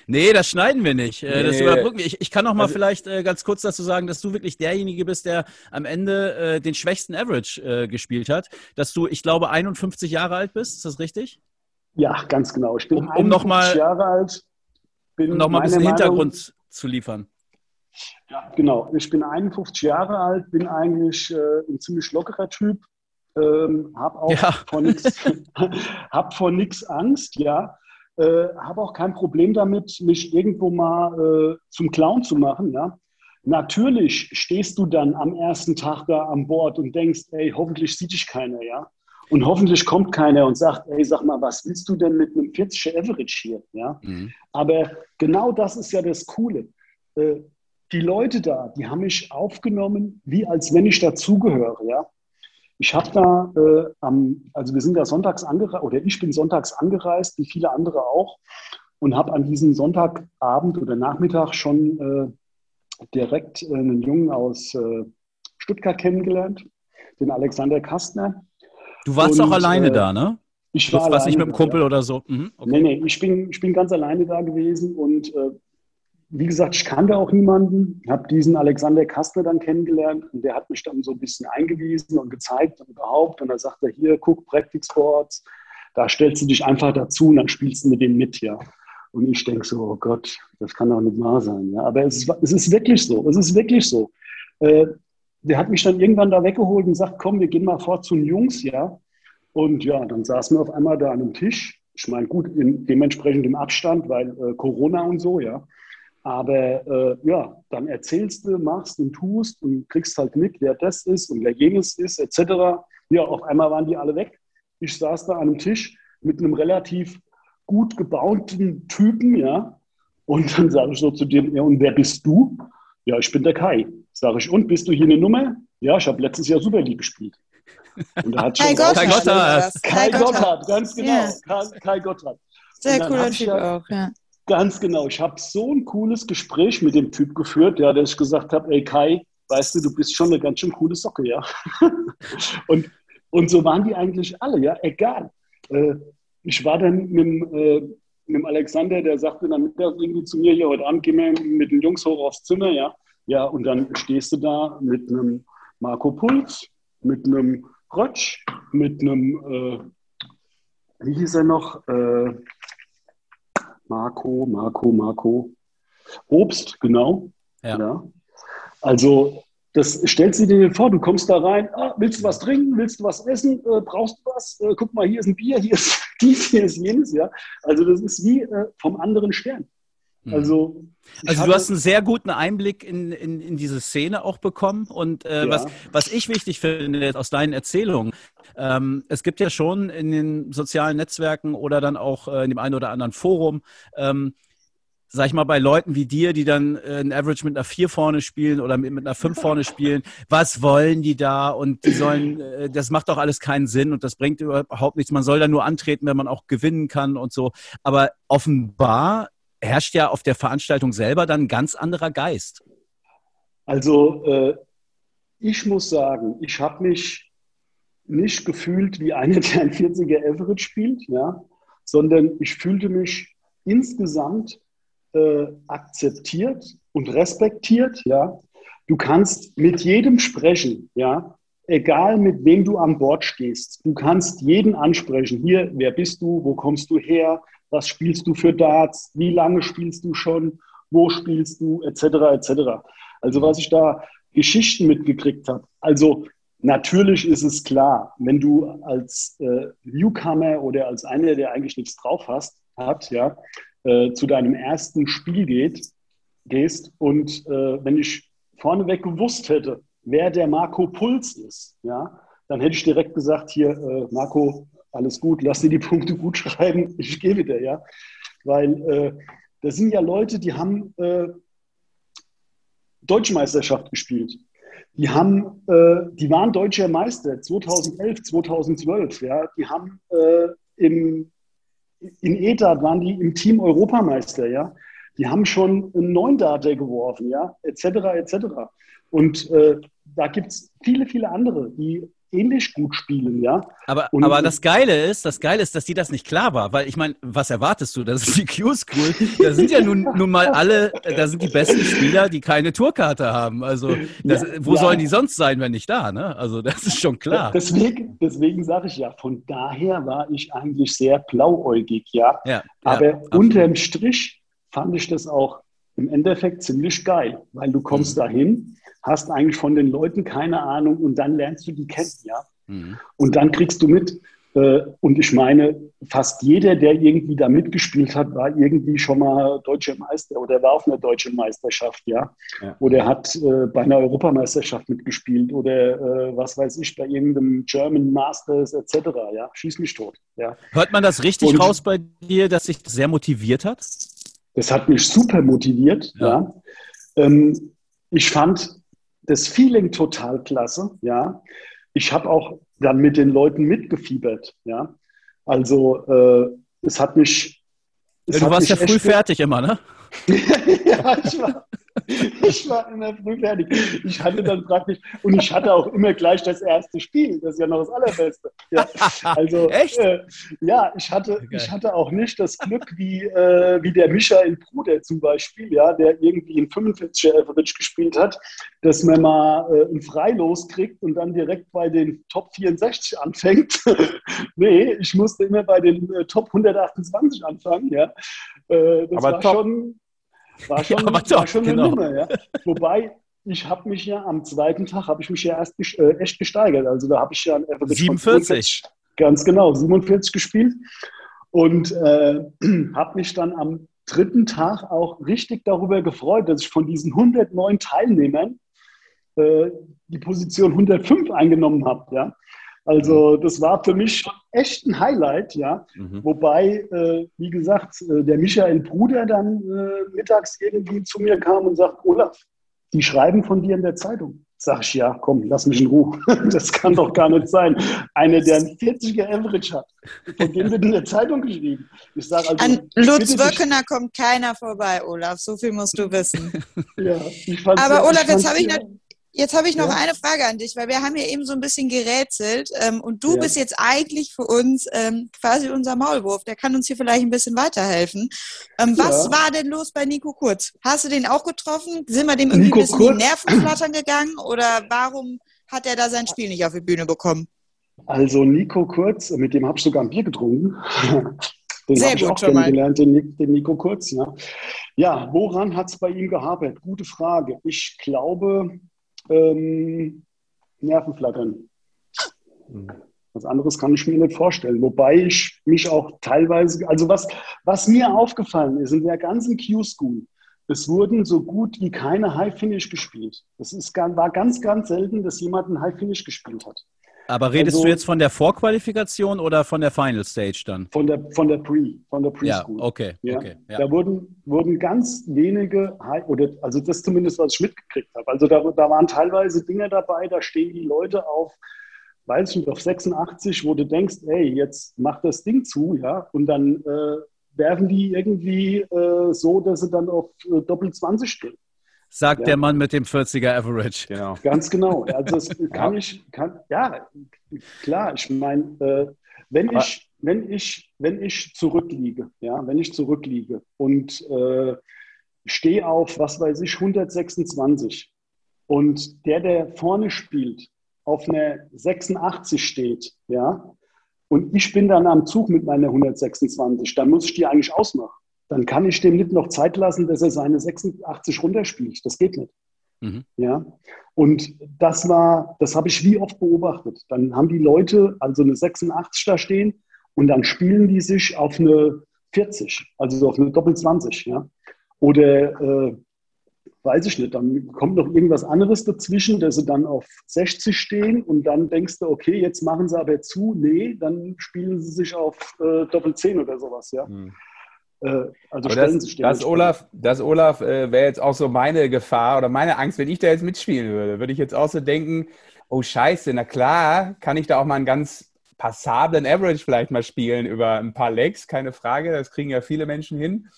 Nee, das schneiden wir nicht. Nee. Das überbrücken wir. Ich, ich kann noch mal also, vielleicht äh, ganz kurz dazu sagen, dass du wirklich derjenige bist, der am Ende äh, den schwächsten Average äh, gespielt hat. Dass du, ich glaube, einundfünfzig Jahre alt bist. Ist das richtig? Ja, ganz genau. Ich bin um, um einundfünfzig Jahre alt. Bin um noch mal ein bisschen Meinung, Hintergrund zu liefern. Ja, genau. Ich bin einundfünfzig Jahre alt, bin eigentlich äh, ein ziemlich lockerer Typ. Ähm, hab auch ja. vor nichts hab vor nichts Angst, ja. Äh, habe auch kein Problem damit, mich irgendwo mal äh, zum Clown zu machen. Ja? Natürlich stehst du dann am ersten Tag da an Bord und denkst, ey, hoffentlich sieht dich keiner, ja. Und hoffentlich kommt keiner und sagt, ey, sag mal, was willst du denn mit einem vierziger Average hier? Ja? Mhm. Aber genau das ist ja das Coole. Äh, die Leute da, die haben mich aufgenommen, wie als wenn ich dazugehöre, ja. Ich habe da, äh, am, also wir sind da sonntags angereist, oder ich bin sonntags angereist, wie viele andere auch, und habe an diesem Sonntagabend oder Nachmittag schon äh, direkt äh, einen Jungen aus äh, Stuttgart kennengelernt, den Alexander Kastner. Du warst und, auch alleine äh, da, ne? Ich war, du warst nicht mit einem Kumpel da, oder so? Mhm, okay. Nee, nee, ich bin, ich bin ganz alleine da gewesen und äh, wie gesagt, ich kannte auch niemanden, habe diesen Alexander Kastner dann kennengelernt und der hat mich dann so ein bisschen eingewiesen und gezeigt und überhaupt. Und dann sagt er, hier, guck, Practice Boards, da stellst du dich einfach dazu und dann spielst du mit dem mit, ja. Und ich denke so, oh Gott, das kann doch nicht wahr sein, ja. Aber es ist, es ist wirklich so, es ist wirklich so. Äh, der hat mich dann irgendwann da weggeholt und sagt, komm, wir gehen mal fort zu den Jungs, ja. Und ja, dann saßen wir auf einmal da an einem Tisch. Ich meine, gut, in dementsprechendem Abstand, weil äh, Corona und so, ja. Aber äh, ja, dann erzählst du, machst und tust und kriegst halt mit, wer das ist und wer jenes ist, et cetera. Ja, auf einmal waren die alle weg. Ich saß da an einem Tisch mit einem relativ gut gebauten Typen, ja. Und dann sage ich so zu dem, ja, und wer bist du? Ja, ich bin der Kai. Sage ich, und bist du hier eine Nummer? Ja, ich habe letztes Jahr Super League gespielt. Und da hat schon Kai Gotthard. Kai Gotthard, ganz genau. Yeah. Kai, Kai Gotthard. Sehr cooler Typ auch, ja. Ganz genau. Ich habe so ein cooles Gespräch mit dem Typ geführt, ja, dass ich gesagt habe, ey Kai, weißt du, du bist schon eine ganz schön coole Socke, ja. und, und so waren die eigentlich alle, ja, egal. Äh, ich war dann mit dem, äh, mit dem Alexander, der sagte dann mittags irgendwie zu mir, hier, heute Abend gehen wir mit den Jungs hoch aufs Zimmer, ja. Ja, und dann stehst du da mit einem Marco Puls, mit einem Rötsch, mit einem, äh, wie hieß er noch, äh, Marco, Marco, Marco. Obst, genau. Ja. Ja. Also, das stellst du dir vor, du kommst da rein, ah, willst du was trinken, willst du was essen, äh, brauchst du was, äh, guck mal, hier ist ein Bier, hier ist dies, hier ist jenes, ja. Also, das ist wie äh, vom anderen Stern. Also, also du hast einen sehr guten Einblick in, in, in diese Szene auch bekommen und äh, ja. was, was ich wichtig finde jetzt aus deinen Erzählungen, ähm, es gibt ja schon in den sozialen Netzwerken oder dann auch äh, in dem einen oder anderen Forum, ähm, sag ich mal, bei Leuten wie dir, die dann äh, ein Average mit einer vier vorne spielen oder mit, mit einer fünf vorne spielen, was wollen die da und die sollen, äh, das macht doch alles keinen Sinn und das bringt überhaupt nichts, man soll da nur antreten, wenn man auch gewinnen kann und so, aber offenbar herrscht ja auf der Veranstaltung selber dann ein ganz anderer Geist. Also äh, ich muss sagen, ich habe mich nicht gefühlt wie einer, der ein vierziger Average spielt, ja, sondern ich fühlte mich insgesamt äh, akzeptiert und respektiert. Ja? Du kannst mit jedem sprechen, ja? Egal mit wem du an Bord stehst. Du kannst jeden ansprechen. Hier, wer bist du, wo kommst du her, was spielst du für Darts, wie lange spielst du schon, wo spielst du, et cetera et cetera. Also was ich da Geschichten mitgekriegt habe. Also natürlich ist es klar, wenn du als äh, Newcomer oder als einer, der eigentlich nichts drauf hast, hat, ja, äh, zu deinem ersten Spiel geht, gehst und äh, wenn ich vorneweg gewusst hätte, wer der Marco Puls ist, ja, dann hätte ich direkt gesagt, hier, äh, Marco, alles gut, lass dir die Punkte gut schreiben, ich gehe wieder, ja. Weil äh, das sind ja Leute, die haben äh, Deutsche Meisterschaft gespielt. Die haben, äh, die waren Deutscher Meister zweitausendelf, zweitausendzwölf, ja. Die haben äh, im, in E-Dart waren die im Team Europameister, ja. Die haben schon einen neuen Darter geworfen, ja, et cetera et cetera. Und äh, da gibt es viele, viele andere, die ähnlich gut spielen, ja. Aber, und, aber das Geile ist, das Geile ist, dass dir das nicht klar war, weil ich meine, was erwartest du? Das ist die Q-School, da sind ja nun, nun mal alle, da sind die besten Spieler, die keine Tourkarte haben, also das, ja, wo ja. sollen die sonst sein, wenn nicht da, ne? Also das ist schon klar. Deswegen, deswegen sage ich ja, von daher war ich eigentlich sehr blauäugig, ja, ja, aber ja, unterm Strich fand ich das auch im Endeffekt ziemlich geil, weil du kommst mhm. dahin, hast eigentlich von den Leuten keine Ahnung und dann lernst du die kennen, ja. Mhm. Und dann kriegst du mit. Äh, und ich meine, fast jeder, der irgendwie da mitgespielt hat, war irgendwie schon mal Deutscher Meister oder war auf einer deutschen Meisterschaft, ja. ja. Oder hat äh, bei einer Europameisterschaft mitgespielt oder äh, was weiß ich, bei irgendeinem German Masters et cetera, ja. Schieß mich tot, ja. Hört man das richtig und, raus bei dir, dass sich das sehr motiviert hat? Das hat mich super motiviert, ja. ja. Ähm, ich fand das Feeling total klasse, ja. Ich habe auch dann mit den Leuten mitgefiebert, ja. Also, äh, es hat mich... Es ja, du hat warst mich ja früh fertig immer, ne? ja, ich war, ich war immer früh fertig. Ich hatte dann praktisch... Und ich hatte auch immer gleich das erste Spiel. Das ist ja noch das Allerbeste. Ja, also, echt? Äh, ja, ich hatte, okay. ich hatte auch nicht das Glück wie, äh, wie der Michael Bruder zum Beispiel, ja, der irgendwie in fünfundvierziger Average gespielt hat, dass man mal äh, ein Freilos kriegt und dann direkt bei den Top vierundsechzig anfängt. Nee, ich musste immer bei den äh, Top hundertachtundzwanzig anfangen, ja. Äh, das Aber war top. schon... War schon, ja, top, war schon eine genau. Nummer, ja. Wobei, ich habe mich ja am zweiten Tag, habe ich mich ja erst äh, echt gesteigert. Also da habe ich ja... siebenundvierzig Ganz genau, siebenundvierzig gespielt. Und äh, habe mich dann am dritten Tag auch richtig darüber gefreut, dass ich von diesen hundertneun Teilnehmern äh, die Position hundertfünf eingenommen habe, ja. Also das war für mich echt ein Highlight, ja. Mhm. Wobei, äh, wie gesagt, der Michael Bruder dann äh, mittags irgendwie zu mir kam und sagt, Olaf, die schreiben von dir in der Zeitung. Sag ich, ja, komm, lass mich in Ruhe. Das kann doch gar nicht sein. Einer, der einen vierziger Average hat, von dem wird in der Zeitung geschrieben. Ich sag, also, an Lutz Wöckener kommt keiner vorbei, Olaf. So viel musst du wissen. Ja, ich fand's, aber Olaf, ich fand's, jetzt habe ich noch... Jetzt habe ich noch ja. eine Frage an dich, weil wir haben ja eben so ein bisschen gerätselt ähm, und du ja. bist jetzt eigentlich für uns ähm, quasi unser Maulwurf. Der kann uns hier vielleicht ein bisschen weiterhelfen. Ähm, ja. Was war denn los bei Nico Kurz? Hast du den auch getroffen? Sind wir dem irgendwie Nico ein bisschen Kurz? die Nerven flattern gegangen oder warum hat er da sein Spiel nicht auf die Bühne bekommen? Also Nico Kurz, mit dem habe ich sogar ein Bier getrunken. Den habe ich auch kennengelernt, den, den Nico Kurz. Ja, ja, woran hat es bei ihm gehapert? Gute Frage. Ich glaube... Ähm, Nervenflattern. Was anderes kann ich mir nicht vorstellen. Wobei ich mich auch teilweise, also was, was mir aufgefallen ist in der ganzen Q-School, es wurden so gut wie keine High-Finish gespielt. Das ist, war ganz, ganz selten, dass jemand ein High-Finish gespielt hat. Aber redest also, du jetzt von der Vorqualifikation oder von der Final Stage dann? Von der, von der Pre, von der Pre-School. Ja, okay. Ja? okay ja. Da wurden, wurden ganz wenige, oder also das zumindest, was ich mitgekriegt habe. Also da, da waren teilweise Dinge dabei, da stehen die Leute auf, weiß ich nicht, auf sechsundachtzig, wo du denkst, ey, jetzt mach das Ding zu, ja, und dann äh, werfen die irgendwie äh, so, dass sie dann auf äh, Doppel zwanzig stehen. Sagt ja. der Mann mit dem vierziger Average. Genau. Ganz genau. Also das kann ja. ich, kann, ja, klar, ich meine, äh, wenn Aber ich wenn ich, wenn ich zurückliege, ja, wenn ich zurückliege und äh, stehe auf, was weiß ich, hundertsechsundzwanzig und der, der vorne spielt, auf eine sechsundachtzig steht, ja, und ich bin dann am Zug mit meiner hundertsechsundzwanzig, dann muss ich die eigentlich ausmachen. Dann kann ich dem nicht noch Zeit lassen, dass er seine sechsundachtzig runterspielt. Das geht nicht. Mhm. Ja? Und das war, das habe ich wie oft beobachtet. Dann haben die Leute also eine sechsundachtzig da stehen und dann spielen die sich auf eine vierzig, also auf eine Doppel zwanzig. Ja? Oder, äh, weiß ich nicht, dann kommt noch irgendwas anderes dazwischen, dass sie dann auf sechzig stehen und dann denkst du, okay, jetzt machen sie aber zu. Nee, dann spielen sie sich auf äh, Doppel zehn oder sowas. Ja. Mhm. Also stellen das, das Olaf, das Olaf äh, wäre jetzt auch so meine Gefahr oder meine Angst, wenn ich da jetzt mitspielen würde, würde ich jetzt auch so denken, oh scheiße, na klar, kann ich da auch mal einen ganz passablen Average vielleicht mal spielen über ein paar Legs, keine Frage, das kriegen ja viele Menschen hin,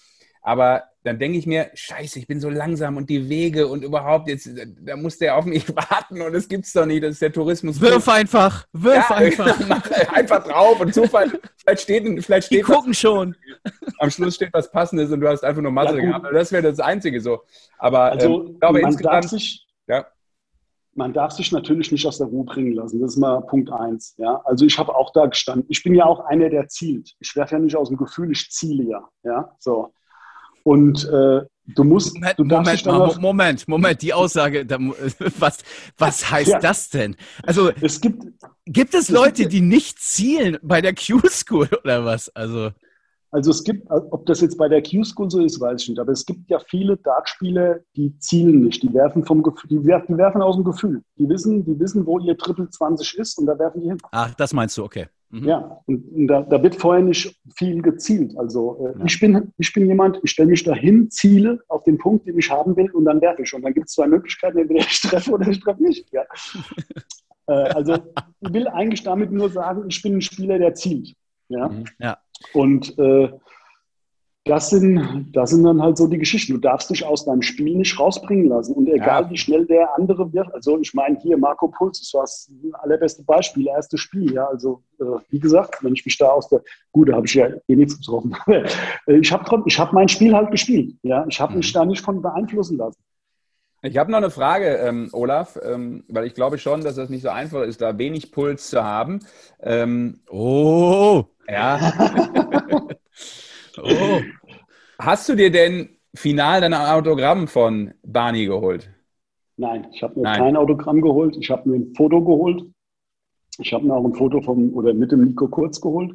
aber dann denke ich mir, scheiße, ich bin so langsam und die Wege und überhaupt, jetzt, da muss der auf mich warten und das gibt's doch nicht, das ist der Tourismus. Wirf einfach, wirf ja, einfach. Einfach drauf und Zufall, vielleicht steht, vielleicht steht die gucken was, schon. Am Schluss steht was Passendes und du hast einfach nur Mathe ja, gehabt, das wäre das Einzige so. Aber also, ähm, ich glaube, man insgesamt, darf sich, ja. man darf sich natürlich nicht aus der Ruhe bringen lassen, das ist mal Punkt eins. Ja? Also ich habe auch da gestanden, ich bin ja auch einer, der zielt. Ich werfe ja nicht aus dem Gefühl, ich ziele ja, ja, so. Und äh, du musst... Moment, du Moment, mal, Moment, Moment, die Aussage, da, was, was heißt ja. das denn? Also, es gibt, gibt es Leute, es gibt, die nicht zielen bei der Q-School oder was? Also, also es gibt, ob das jetzt bei der Q-School so ist, weiß ich nicht, aber es gibt ja viele Dartspieler, die zielen nicht, die werfen, vom Gefühl, die werfen, die werfen aus dem Gefühl. Die wissen, die wissen, wo ihr Triple zwanzig ist und da werfen die hin. Ach, das meinst du, okay. Mhm. Ja, und, und da, da wird vorher nicht viel gezielt. Also äh, ja. ich, bin, ich bin jemand, ich stelle mich dahin, ziele auf den Punkt, den ich haben will und dann werfe ich. Und dann gibt es zwei Möglichkeiten, entweder ich treffe oder ich treffe nicht. Ja. äh, also ich will eigentlich damit nur sagen, ich bin ein Spieler, der zielt. Ja. Mhm. Ja. Und äh, das, sind, das sind dann halt so die Geschichten. Du darfst dich aus deinem Spiel nicht rausbringen lassen. Und egal, ja. wie schnell der andere wird, also ich meine hier, Marco Puls, das war das allerbeste Beispiel, erstes Spiel. Ja, also äh, wie gesagt, wenn ich mich da aus der... Gut, da habe ich ja eh nichts getroffen. ich habe ich hab mein Spiel halt gespielt. Ja? Ich habe mich mhm. da nicht von beeinflussen lassen. Ich habe noch eine Frage, ähm, Olaf, ähm, weil ich glaube schon, dass das nicht so einfach ist, da wenig Puls zu haben. Ähm, oh! Ja. oh. Hast du dir denn final dein Autogramm von Barney geholt? Nein, ich habe mir Nein. kein Autogramm geholt. Ich habe mir ein Foto geholt. Ich habe mir auch ein Foto vom, oder mit dem Nico Kurz geholt.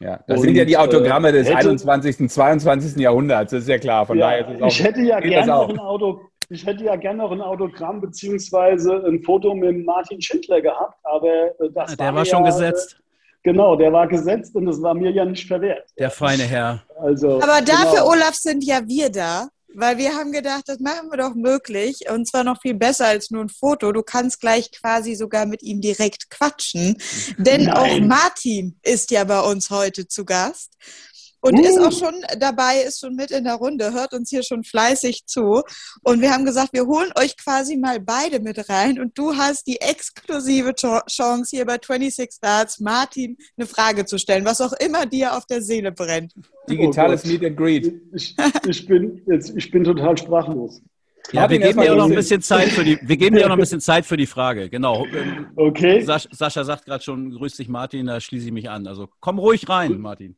Ja, das und, sind ja die Autogramme äh, des hätte, einundzwanzigsten, zweiundzwanzigsten Jahrhunderts, das ist ja klar. Von ja, daher ist es auch, ich hätte ja gerne noch ein Auto. Ich hätte ja gerne noch ein Autogramm beziehungsweise ein Foto mit Martin Schindler gehabt, aber das ja, der war, war schon ja, gesetzt. Genau, der war gesetzt und das war mir ja nicht verwehrt. Der feine Herr. Also, aber dafür, genau. Olaf, sind ja wir da, weil wir haben gedacht, das machen wir doch möglich und zwar noch viel besser als nur ein Foto. Du kannst gleich quasi sogar mit ihm direkt quatschen, denn Nein. auch Martin ist ja bei uns heute zu Gast. Und ist auch schon dabei, ist schon mit in der Runde, hört uns hier schon fleißig zu. Und wir haben gesagt, wir holen euch quasi mal beide mit rein. Und du hast die exklusive Chance, hier bei twenty-six Darts Martin eine Frage zu stellen, was auch immer dir auf der Seele brennt. Digitales oh Meet and Greet. Ich, ich, bin, jetzt, ich bin total sprachlos. Ja, wir geben dir auch noch ein bisschen Zeit für die, wir geben dir auch noch ein bisschen Zeit für die Frage, genau. Okay. Sascha, Sascha sagt gerade schon, grüß dich Martin, da schließe ich mich an. Also komm ruhig rein, Martin.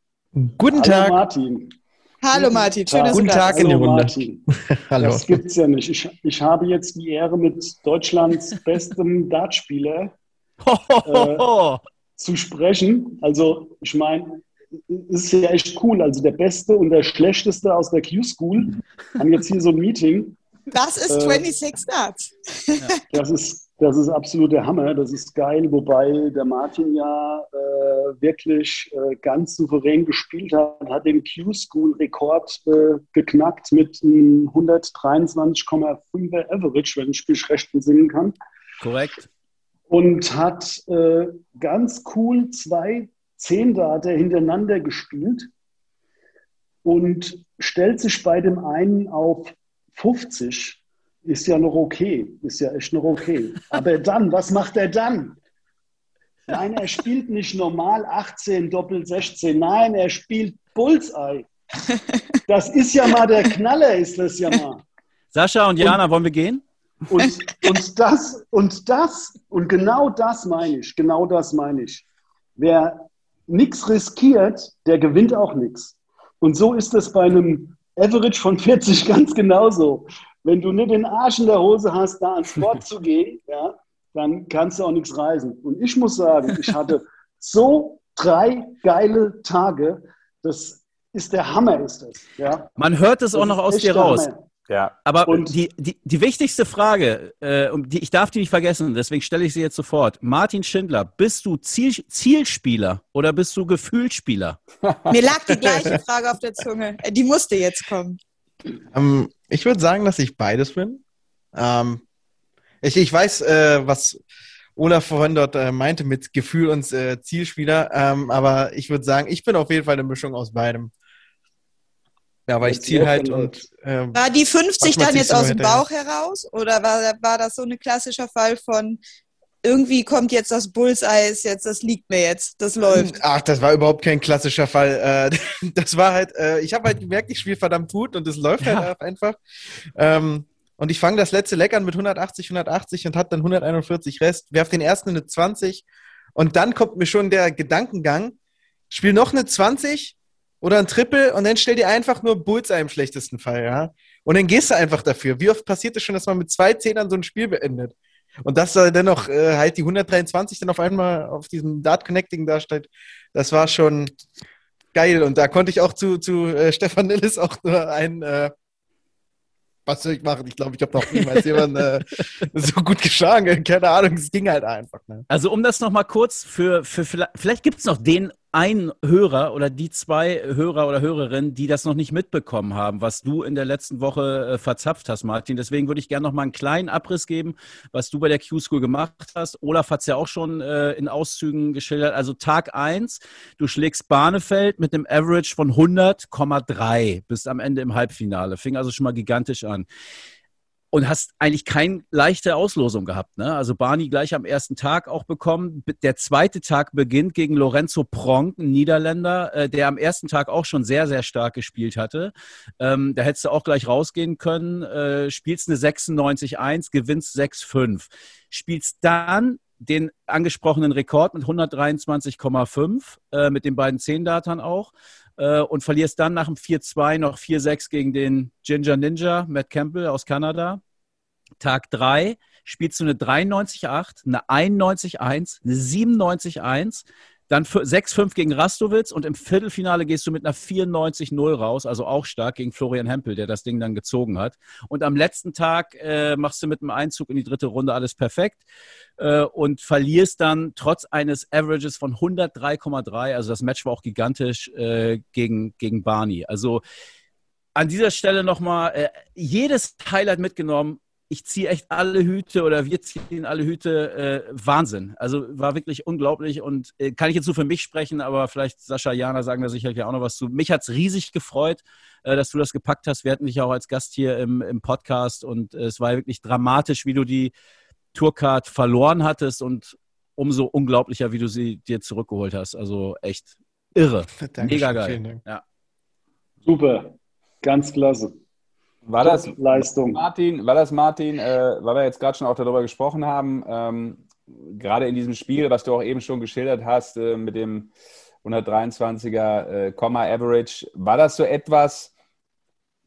Guten Hallo Tag. Martin. Hallo Martin, schön, dass Guten du Tag, Tag in der Runde. Martin. Hallo. Das gibt's ja nicht. Ich, ich habe jetzt die Ehre, mit Deutschlands bestem Dartspieler äh, zu sprechen. Also ich meine, es ist ja echt cool. Also der Beste und der Schlechteste aus der Q-School haben jetzt hier so ein Meeting. Das ist äh, twenty-six Darts. Das ist Das ist absolut der Hammer, das ist geil, wobei der Martin ja äh, wirklich äh, ganz souverän gespielt hat, hat den Q-School-Rekord äh, geknackt mit einem hundertdreiundzwanzig Komma fünfer Average, wenn ich mich recht entsinnen kann. Korrekt. Und hat äh, ganz cool zwei Zehn-Darter hintereinander gespielt und stellt sich bei dem einen auf fünfzig. Ist ja noch okay, ist ja echt noch okay. Aber dann, was macht er dann? Nein, er spielt nicht normal achtzehn, Doppel sechzehn. Nein, er spielt Bullseye. Das ist ja mal der Knaller, ist das ja mal. Sascha und Jana, und, wollen wir gehen? Und, und das, und das, und genau das meine ich, genau das meine ich. Wer nichts riskiert, der gewinnt auch nichts. Und so ist das bei einem Average von vierzig ganz genauso. Wenn du nicht den Arsch in der Hose hast, da ans Board zu gehen, ja, dann kannst du auch nichts reisen. Und ich muss sagen, ich hatte so drei geile Tage. Das ist der Hammer, ist das. Ja? Man hört es auch noch aus dir raus. Ja. Aber und die, die, die wichtigste Frage, äh, um die, ich darf die nicht vergessen, deswegen stelle ich sie jetzt sofort. Martin Schindler, bist du Ziel, Zielspieler oder bist du Gefühlsspieler? Mir lag die gleiche Frage auf der Zunge. Die musste jetzt kommen. Ähm, ich würde sagen, dass ich beides bin. Ähm, ich, ich weiß, äh, was Olaf vorhin dort äh, meinte mit Gefühl und äh, Zielspieler, ähm, aber ich würde sagen, ich bin auf jeden Fall eine Mischung aus beidem. Ja, weil ich Ziel halt und... Ähm, war die fünfzig dann jetzt aus dem Bauch heraus? Oder war, war das so ein klassischer Fall von, irgendwie kommt jetzt das Bullseye, ist jetzt, das liegt mir jetzt, das läuft? Ach, das war überhaupt kein klassischer Fall. Das war halt, ich habe halt gemerkt, ich spiele verdammt gut und es läuft ja halt einfach. Und ich fange das letzte Leck an mit hundertachtzig, hundertachtzig und habe dann hunderteinundvierzig Rest, werfe den ersten eine zwanzig und dann kommt mir schon der Gedankengang, spiel noch eine zwanzig, oder ein Triple und dann stell dir einfach nur Bullseye im schlechtesten Fall, ja. Und dann gehst du einfach dafür. Wie oft passiert es schon, dass man mit zwei Zehnern so ein Spiel beendet? Und dass da dennoch äh, halt die hundertdreiundzwanzig dann auf einmal auf diesem Dart Connecting dasteht, das war schon geil. Und da konnte ich auch zu, zu äh, Stefan Nilles auch nur ein äh, was soll ich machen? Ich glaube, ich habe noch niemals jemanden äh, so gut geschlagen. Keine Ahnung, es ging halt einfach. Ne? Also um das nochmal kurz für, für vielleicht gibt es noch den einen Hörer oder die zwei Hörer oder Hörerinnen, die das noch nicht mitbekommen haben, was du in der letzten Woche äh, verzapft hast, Martin. Deswegen würde ich gerne nochmal einen kleinen Abriss geben, was du bei der Q-School gemacht hast. Olaf hat es ja auch schon äh, in Auszügen geschildert. Also Tag eins, du schlägst Barneveld mit einem Average von hundert Komma drei, bist am Ende im Halbfinale. Fing also schon mal gigantisch an. Und hast eigentlich keine leichte Auslosung gehabt, ne? Also Barney gleich am ersten Tag auch bekommen. Der zweite Tag beginnt gegen Lorenzo Pronk, ein Niederländer, äh, der am ersten Tag auch schon sehr, sehr stark gespielt hatte. Ähm, da hättest du auch gleich rausgehen können. Äh, spielst eine sechsundneunzig eins, gewinnst sechs fünf. Spielst dann den angesprochenen Rekord mit hundertdreiundzwanzig Komma fünf, äh, mit den beiden Zehn-Datern auch. Und verlierst dann nach dem vier zwei noch vier sechs gegen den Ginger Ninja, Matt Campbell aus Kanada. Tag drei spielst du eine dreiundneunzig acht, eine einundneunzig eins, eine siebenundneunzig eins, dann sechs fünf gegen Rastowitz und im Viertelfinale gehst du mit einer vierundneunzig null raus, also auch stark gegen Florian Hempel, der das Ding dann gezogen hat. Und am letzten Tag äh, machst du mit einem Einzug in die dritte Runde alles perfekt äh, und verlierst dann trotz eines Averages von hundertdrei Komma drei, also das Match war auch gigantisch, äh, gegen, gegen Barney. Also an dieser Stelle nochmal äh, jedes Highlight mitgenommen. Ich ziehe echt alle Hüte oder wir ziehen alle Hüte. Äh, Wahnsinn. Also war wirklich unglaublich und äh, kann ich jetzt nur für mich sprechen, aber vielleicht Sascha, Jana sagen da sicherlich auch noch was zu. Mich hat es riesig gefreut, äh, dass du das gepackt hast. Wir hatten dich auch als Gast hier im, im Podcast und äh, es war wirklich dramatisch, wie du die Tourcard verloren hattest und umso unglaublicher, wie du sie dir zurückgeholt hast. Also echt irre. Dankeschön, mega geil. Ja. Super, ganz klasse. War das, Leistung. Martin, war das Martin, äh, weil wir jetzt gerade schon auch darüber gesprochen haben, ähm, gerade in diesem Spiel, was du auch eben schon geschildert hast, äh, mit dem hundertdreiundzwanziger äh, Komma Average, war das so etwas,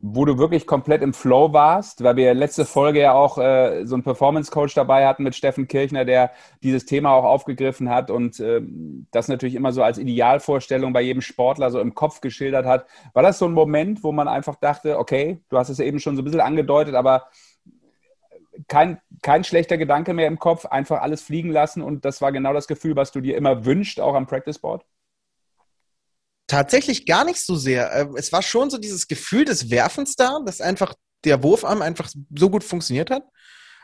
wo du wirklich komplett im Flow warst? Weil wir letzte Folge ja auch äh, so einen Performance-Coach dabei hatten mit Steffen Kirchner, der dieses Thema auch aufgegriffen hat und äh, das natürlich immer so als Idealvorstellung bei jedem Sportler so im Kopf geschildert hat. War das so ein Moment, wo man einfach dachte, okay, du hast es eben schon so ein bisschen angedeutet, aber kein, kein schlechter Gedanke mehr im Kopf, einfach alles fliegen lassen und das war genau das Gefühl, was du dir immer wünschst, auch am Practice-Board? Tatsächlich gar nicht so sehr. Es war schon so dieses Gefühl des Werfens da, dass einfach der Wurfarm einfach so gut funktioniert hat.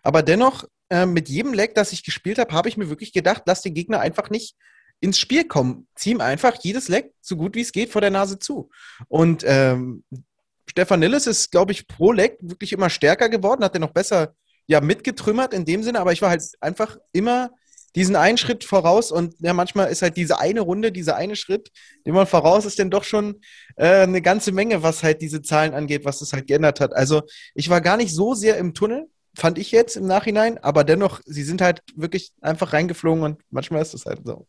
Aber dennoch, äh, mit jedem Leg, das ich gespielt habe, habe ich mir wirklich gedacht, lass den Gegner einfach nicht ins Spiel kommen. Zieh ihm einfach jedes Leg so gut wie es geht vor der Nase zu. Und ähm, Stefan Nilles ist, glaube ich, pro Leg wirklich immer stärker geworden, hat er noch besser ja mitgetrümmert in dem Sinne, aber ich war halt einfach immer diesen einen Schritt voraus und ja, manchmal ist halt diese eine Runde, dieser eine Schritt, den man voraus ist, dann doch schon äh, eine ganze Menge, was halt diese Zahlen angeht, was das halt geändert hat. Also ich war gar nicht so sehr im Tunnel, fand ich jetzt im Nachhinein, aber dennoch, sie sind halt wirklich einfach reingeflogen und manchmal ist das halt so.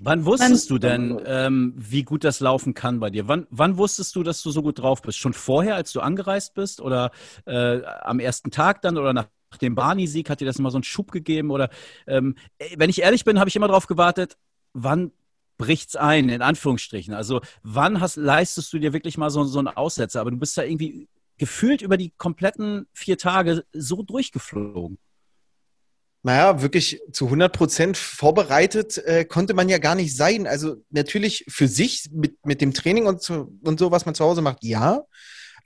Wann wusstest wann, du denn, ähm, wie gut das laufen kann bei dir? Wann, wann wusstest du, dass du so gut drauf bist? Schon vorher, als du angereist bist oder äh, am ersten Tag dann oder nach dem Barney-Sieg? Hat dir das immer so einen Schub gegeben? Oder ähm, wenn ich ehrlich bin, habe ich immer darauf gewartet, wann bricht's ein, in Anführungsstrichen. Also wann hast, leistest du dir wirklich mal so, so einen Aussetzer? Aber du bist da irgendwie gefühlt über die kompletten vier Tage so durchgeflogen. Naja, wirklich zu hundert Prozent vorbereitet äh, konnte man ja gar nicht sein. Also natürlich für sich mit, mit dem Training und, zu, und so, was man zu Hause macht, ja.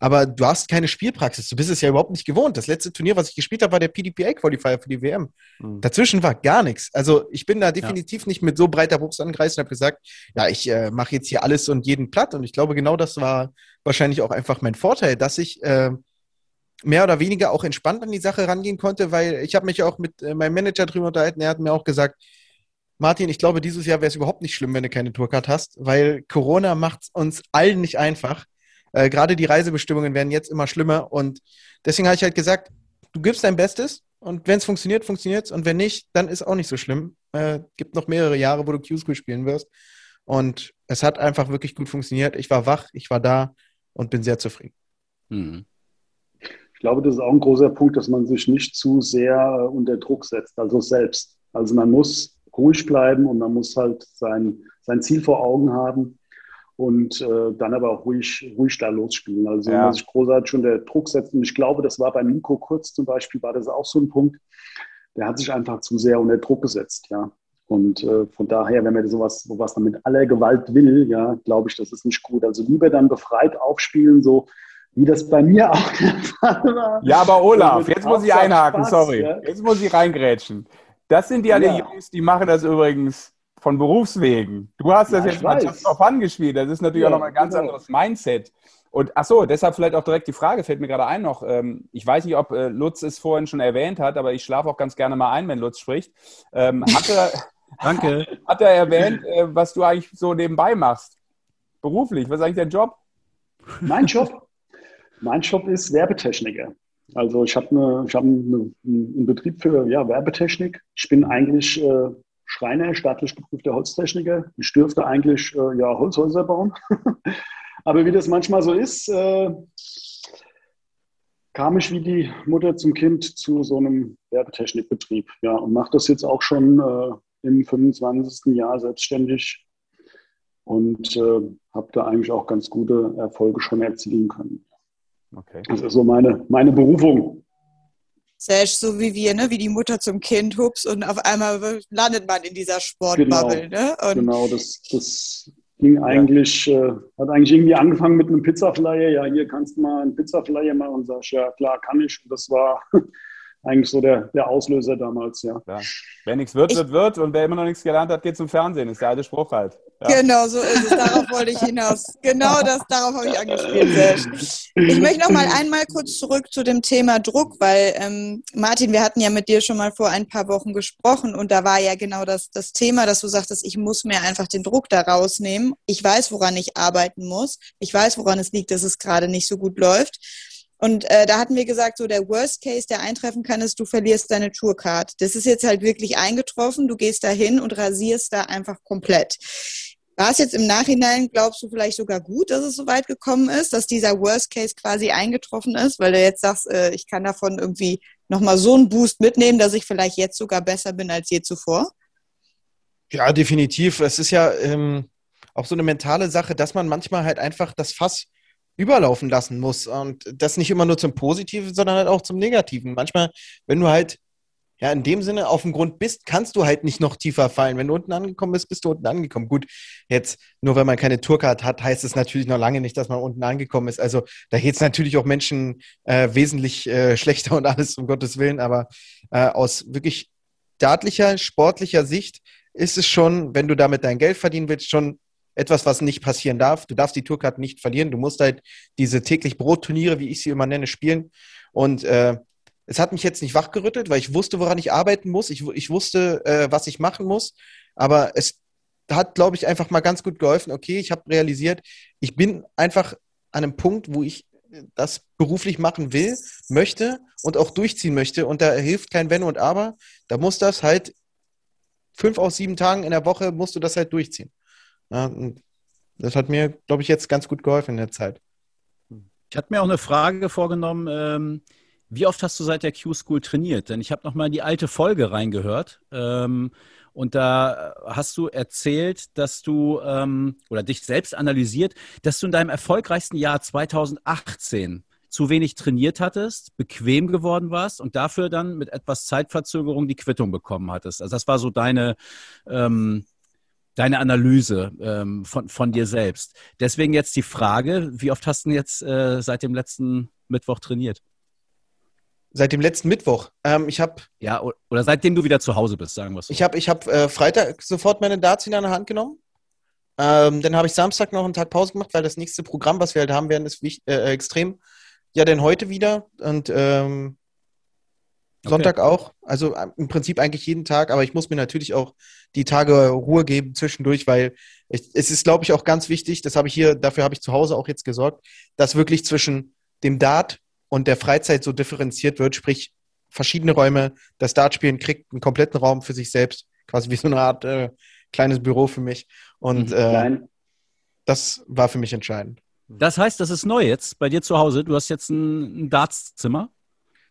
Aber du hast keine Spielpraxis. Du bist es ja überhaupt nicht gewohnt. Das letzte Turnier, was ich gespielt habe, war der P D P A-Qualifier für die W M. Mhm. Dazwischen war gar nichts. Also ich bin da definitiv ja. nicht mit so breiter Brust angereist und habe gesagt, ja, ich äh, mache jetzt hier alles und jeden platt. Und ich glaube, genau das war wahrscheinlich auch einfach mein Vorteil, dass ich... Äh, mehr oder weniger auch entspannt an die Sache rangehen konnte, weil ich habe mich auch mit äh, meinem Manager drüber unterhalten, er hat mir auch gesagt, Martin, ich glaube, dieses Jahr wäre es überhaupt nicht schlimm, wenn du keine Tourcard hast, weil Corona macht es uns allen nicht einfach. Äh, gerade die Reisebestimmungen werden jetzt immer schlimmer und deswegen habe ich halt gesagt, du gibst dein Bestes und wenn es funktioniert, funktioniert es und wenn nicht, dann ist auch nicht so schlimm. Äh, gibt noch mehrere Jahre, wo du Q-School spielen wirst und es hat einfach wirklich gut funktioniert. Ich war wach, ich war da und bin sehr zufrieden. Mhm. Ich glaube, das ist auch ein großer Punkt, dass man sich nicht zu sehr unter Druck setzt, also selbst. Also man muss ruhig bleiben und man muss halt sein, sein Ziel vor Augen haben und äh, dann aber auch ruhig, ruhig da losspielen. Also man muss sich großartig unter Druck setzen. Und ich glaube, das war bei Nico Kurz zum Beispiel, war das auch so ein Punkt. Der hat sich einfach zu sehr unter Druck gesetzt, ja. Und äh, von daher, wenn man sowas, sowas dann mit aller Gewalt will, ja, glaube ich, das ist nicht gut. Also lieber dann befreit aufspielen, so wie das bei mir auch der Fall war. Ja, aber Olaf, jetzt muss ich einhaken, Spaß, sorry. Ja? Jetzt muss ich reingrätschen. Das sind die alle ja. Jungs, die machen das übrigens von Berufswegen. Du hast das ja, jetzt mal drauf angespielt. Das ist natürlich ja, auch nochmal ein ganz genau. anderes Mindset. Und ach so, deshalb vielleicht auch direkt die Frage, fällt mir gerade ein noch. Ich weiß nicht, ob Lutz es vorhin schon erwähnt hat, aber ich schlafe auch ganz gerne mal ein, wenn Lutz spricht. Hat er, Danke. Hat er erwähnt, was du eigentlich so nebenbei machst? Beruflich, was ist eigentlich dein Job? Mein Job? Mein Job ist Werbetechniker. Also ich habe eine, ich hab eine, einen Betrieb für ja, Werbetechnik. Ich bin eigentlich äh, Schreiner, staatlich geprüfter Holztechniker. Ich dürfte eigentlich äh, ja, Holzhäuser bauen. Aber wie das manchmal so ist, äh, kam ich wie die Mutter zum Kind zu so einem Werbetechnikbetrieb. Ja, und mache das jetzt auch schon äh, im fünfundzwanzigsten Jahr selbstständig. Und äh, habe da eigentlich auch ganz gute Erfolge schon erzielen können. Okay. Das ist so meine, meine Berufung. Sehr so wie wir, ne? Wie die Mutter zum Kind, hups, und auf einmal landet man in dieser Sportbubble. Genau, ne? Und genau das, das ging eigentlich, ja. äh, hat eigentlich irgendwie angefangen mit einem Pizzaflyer. Ja, hier kannst du mal einen Pizzaflyer machen und sagst, ja klar, kann ich. Und das war eigentlich so der, der Auslöser damals, ja. ja. Wer nichts wird, wird, wird. Und wer immer noch nichts gelernt hat, geht zum Fernsehen. Ist der alte Spruch halt. Ja. Genau, so ist es. Darauf wollte ich hinaus. Genau das, darauf habe ich angespielt. Ich möchte noch mal einmal kurz zurück zu dem Thema Druck, weil ähm, Martin, wir hatten ja mit dir schon mal vor ein paar Wochen gesprochen und da war ja genau das, das Thema, dass du sagtest, ich muss mir einfach den Druck da rausnehmen. Ich weiß, woran ich arbeiten muss. Ich weiß, woran es liegt, dass es gerade nicht so gut läuft. Und äh, da hatten wir gesagt, so der Worst Case, der eintreffen kann, ist, du verlierst deine Tourcard. Das ist jetzt halt wirklich eingetroffen. Du gehst da hin und rasierst da einfach komplett. War es jetzt im Nachhinein, glaubst du, vielleicht sogar gut, dass es so weit gekommen ist, dass dieser Worst Case quasi eingetroffen ist, weil du jetzt sagst, äh, ich kann davon irgendwie nochmal so einen Boost mitnehmen, dass ich vielleicht jetzt sogar besser bin als je zuvor? Ja, definitiv. Es ist ja ähm, auch so eine mentale Sache, dass man manchmal halt einfach das Fass überlaufen lassen muss und das nicht immer nur zum Positiven, sondern halt auch zum Negativen. Manchmal, wenn du halt ja in dem Sinne auf dem Grund bist, kannst du halt nicht noch tiefer fallen. Wenn du unten angekommen bist, bist du unten angekommen. Gut, jetzt nur weil man keine Tourcard hat, heißt es natürlich noch lange nicht, dass man unten angekommen ist. Also da geht es natürlich auch Menschen äh, wesentlich äh, schlechter und alles, um Gottes Willen, aber äh, aus wirklich staatlicher, sportlicher Sicht ist es schon, wenn du damit dein Geld verdienen willst, schon etwas, was nicht passieren darf. Du darfst die Tourcard nicht verlieren. Du musst halt diese täglich Brotturniere, wie ich sie immer nenne, spielen. Und äh, Es hat mich jetzt nicht wachgerüttelt, weil ich wusste, woran ich arbeiten muss. Ich, ich wusste, äh, was ich machen muss. Aber es hat, glaube ich, einfach mal ganz gut geholfen. Okay, ich habe realisiert, ich bin einfach an einem Punkt, wo ich das beruflich machen will, möchte und auch durchziehen möchte. Und da hilft kein Wenn und Aber. Da muss das halt fünf aus sieben Tagen in der Woche, musst du das halt durchziehen. Ja, das hat mir, glaube ich, jetzt ganz gut geholfen in der Zeit. Ich hatte mir auch eine Frage vorgenommen, ähm, wie oft hast du seit der Q-School trainiert? Denn ich habe nochmal in die alte Folge reingehört ähm, und da hast du erzählt, dass du, ähm, oder dich selbst analysiert, dass du in deinem erfolgreichsten Jahr zweitausendachtzehn zu wenig trainiert hattest, bequem geworden warst und dafür dann mit etwas Zeitverzögerung die Quittung bekommen hattest. Also das war so deine... Ähm, Deine Analyse ähm, von, von dir selbst. Deswegen jetzt die Frage, wie oft hast du jetzt äh, seit dem letzten Mittwoch trainiert? Seit dem letzten Mittwoch? Ähm, ich habe... Ja, oder seitdem du wieder zu Hause bist, sagen wir es so. Ich habe ich hab, äh, Freitag sofort meine Darts in der Hand genommen. Ähm, dann habe ich Samstag noch einen Tag Pause gemacht, weil das nächste Programm, was wir halt haben werden, ist wichtig, äh, extrem. Ja, denn heute wieder und ähm, Sonntag okay. Auch. Also äh, im Prinzip eigentlich jeden Tag. Aber ich muss mir natürlich auch die Tage Ruhe geben zwischendurch, weil ich, es ist, glaube ich, auch ganz wichtig, das habe ich hier, dafür habe ich zu Hause auch jetzt gesorgt, dass wirklich zwischen dem Dart und der Freizeit so differenziert wird, sprich verschiedene Räume, das Dartspielen kriegt einen kompletten Raum für sich selbst, quasi wie so eine Art äh, kleines Büro für mich und mhm, äh, das war für mich entscheidend. Das heißt, das ist neu jetzt bei dir zu Hause, du hast jetzt ein, ein Dartszimmer?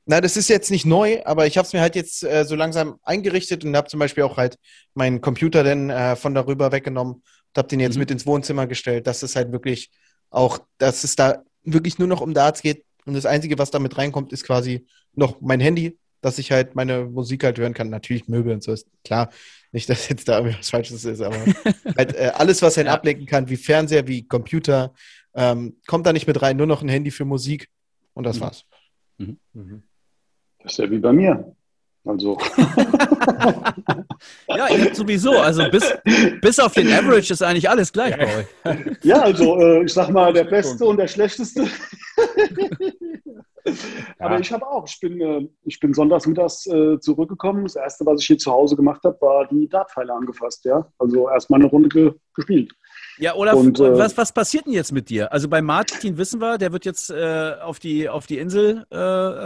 Na, das ist jetzt nicht neu, aber ich habe es mir halt jetzt äh, so langsam eingerichtet und habe zum Beispiel auch halt meinen Computer dann äh, von darüber weggenommen und habe den jetzt mhm. mit ins Wohnzimmer gestellt, dass es halt wirklich auch, dass es da wirklich nur noch um Darts geht und das Einzige, was damit reinkommt, ist quasi noch mein Handy, dass ich halt meine Musik halt hören kann. Natürlich Möbel und so ist klar, nicht, dass jetzt da irgendwie was Falsches ist, aber halt äh, alles, was einen ja. ablenken kann, wie Fernseher, wie Computer, ähm, kommt da nicht mit rein, nur noch ein Handy für Musik und das mhm. war's. Mhm. Mhm. Das ist ja wie bei mir. Also. Ja, ich sowieso. Also bis, bis auf den Average ist eigentlich alles gleich bei euch. Ja, also äh, ich sag mal, der Beste und der Schlechteste. Aber ich habe auch. Ich bin, äh, ich bin sonntags mittags äh, zurückgekommen. Das Erste, was ich hier zu Hause gemacht habe, war die Dartpfeile angefasst. Ja? Also erstmal eine Runde ge- gespielt. Ja, Olaf, und, äh, was, was passiert denn jetzt mit dir? Also bei Martin wissen wir, der wird jetzt äh, auf, die, auf die Insel äh,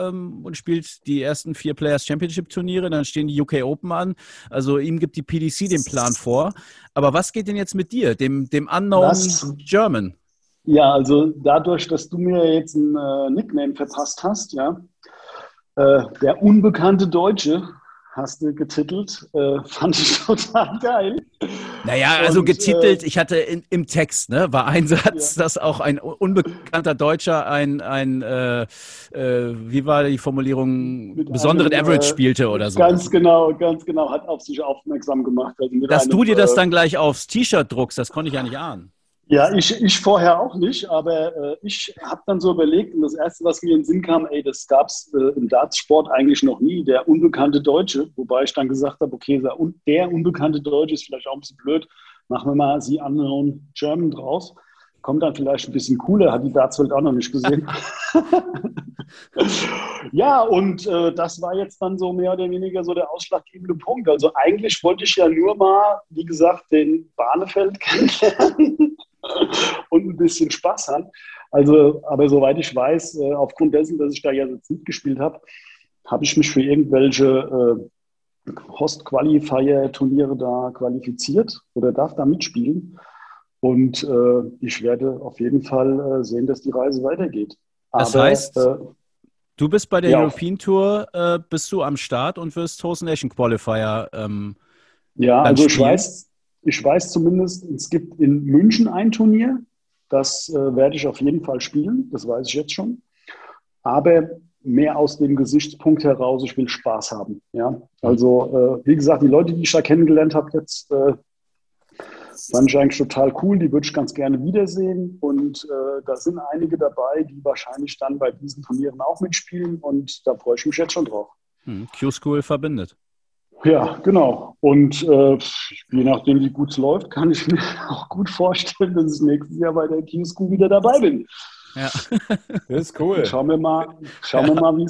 ähm, und spielt die ersten vier Players' Championship Turniere, dann stehen die U K Open an. Also ihm gibt die P D C den Plan vor. Aber was geht denn jetzt mit dir, dem, dem Unknown das, German? Ja, also dadurch, dass du mir jetzt einen äh, Nickname verpasst hast, ja, äh, der unbekannte Deutsche, hast du getitelt, äh, fand ich total geil. Naja, also und, getitelt, äh, ich hatte in, im Text, ne, war ein Satz, ja. dass auch ein unbekannter Deutscher ein, ein äh, äh, wie war die Formulierung, mit besonderen einem, Average spielte oder so. Ganz genau, ganz genau, hat auf sich aufmerksam gemacht. Also dass einem, du dir das dann gleich aufs T-Shirt druckst, das konnte ich ja nicht ahnen. Ja, ich, ich vorher auch nicht, aber äh, ich habe dann so überlegt und das Erste, was mir in den Sinn kam, ey, das gab es äh, im Dartsport eigentlich noch nie, der unbekannte Deutsche, wobei ich dann gesagt habe, okay, der unbekannte Deutsche ist vielleicht auch ein bisschen blöd, machen wir mal The Unknown German draus, kommt dann vielleicht ein bisschen cooler, hat die Dartswelt auch noch nicht gesehen. Ja, und äh, das war jetzt dann so mehr oder weniger so der ausschlaggebende Punkt. Also eigentlich wollte ich ja nur mal, wie gesagt, den Barneveld kennenlernen und ein bisschen Spaß haben. Also, aber soweit ich weiß, äh, aufgrund dessen, dass ich da ja jetzt mitgespielt habe, habe ich mich für irgendwelche äh, Host Qualifier Turniere da qualifiziert oder darf da mitspielen. Und äh, ich werde auf jeden Fall äh, sehen, dass die Reise weitergeht. Aber, das heißt, äh, du bist bei der ja, European Tour, äh, bist du am Start und wirst Host Nation Qualifier ähm, ja, also spielen. ich weiß, ich weiß zumindest, es gibt in München ein Turnier, das äh, werde ich auf jeden Fall spielen, das weiß ich jetzt schon. Aber mehr aus dem Gesichtspunkt heraus, ich will Spaß haben. Ja? Also äh, wie gesagt, die Leute, die ich da kennengelernt habe jetzt, äh, fand ich eigentlich total cool, die würde ich ganz gerne wiedersehen und äh, da sind einige dabei, die wahrscheinlich dann bei diesen Turnieren auch mitspielen und da freue ich mich jetzt schon drauf. Hm, Q-School verbindet. Ja, genau. Und äh, je nachdem, wie gut es läuft, kann ich mir auch gut vorstellen, dass ich nächstes Jahr bei der Q-School wieder dabei bin. Ja. Das ist cool. Schauen wir mal, schauen ja. wir mal, wie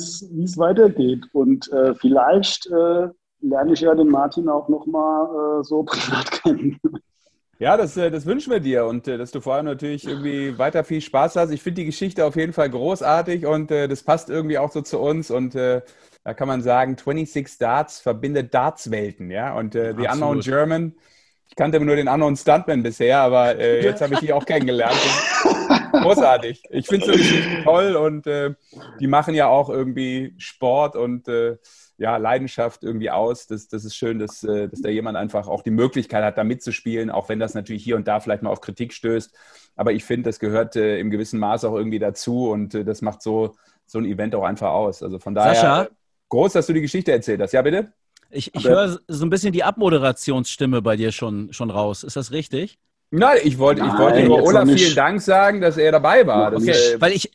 es weitergeht. Und äh, vielleicht äh, lerne ich ja den Martin auch nochmal äh, so privat kennen. Ja, das, das wünschen wir dir und dass du vor allem natürlich irgendwie weiter viel Spaß hast. Ich finde die Geschichte auf jeden Fall großartig und äh, das passt irgendwie auch so zu uns. Und äh, da kann man sagen, sechsundzwanzig Darts verbindet Dartswelten, ja. Und äh, The Unknown German, ich kannte nur den Unknown Stuntman bisher, aber äh, jetzt habe ich die auch kennengelernt. Großartig. Ich finde so Geschichten toll und äh, die machen ja auch irgendwie Sport und äh, ja, Leidenschaft irgendwie aus. Das, das ist schön, dass, dass da jemand einfach auch die Möglichkeit hat, da mitzuspielen, auch wenn das natürlich hier und da vielleicht mal auf Kritik stößt. Aber ich finde, das gehört äh, im gewissen Maß auch irgendwie dazu und äh, das macht so, so ein Event auch einfach aus. Also von daher, Sascha? Groß, dass du die Geschichte erzählt hast. Ja, bitte? Ich, ich höre so ein bisschen die Abmoderationsstimme bei dir schon, schon raus. Ist das richtig? Nein, ich wollte, Nein, ich wollte nur Olaf vielen Dank sagen, dass er dabei war. Okay. Ist, weil, ich,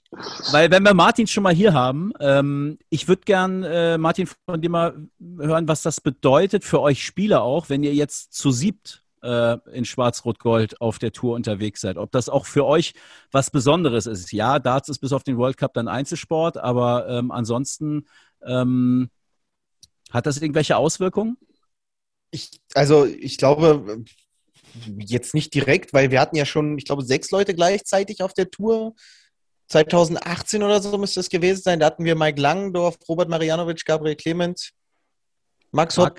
weil wenn wir Martin schon mal hier haben, ähm, ich würde gern, äh, Martin, von dir mal hören, was das bedeutet für euch Spieler auch, wenn ihr jetzt zu siebt äh, in Schwarz-Rot-Gold auf der Tour unterwegs seid. Ob das auch für euch was Besonderes ist. Ja, Darts ist bis auf den World Cup dann Einzelsport, aber ähm, ansonsten ähm, hat das irgendwelche Auswirkungen? Ich, also ich glaube... Jetzt nicht direkt, weil wir hatten ja schon, ich glaube, sechs Leute gleichzeitig auf der Tour. zweitausendachtzehn oder so müsste es gewesen sein. Da hatten wir Mike Langendorf, Robert Marjanovic, Gabriel Clemens, Max Hopp,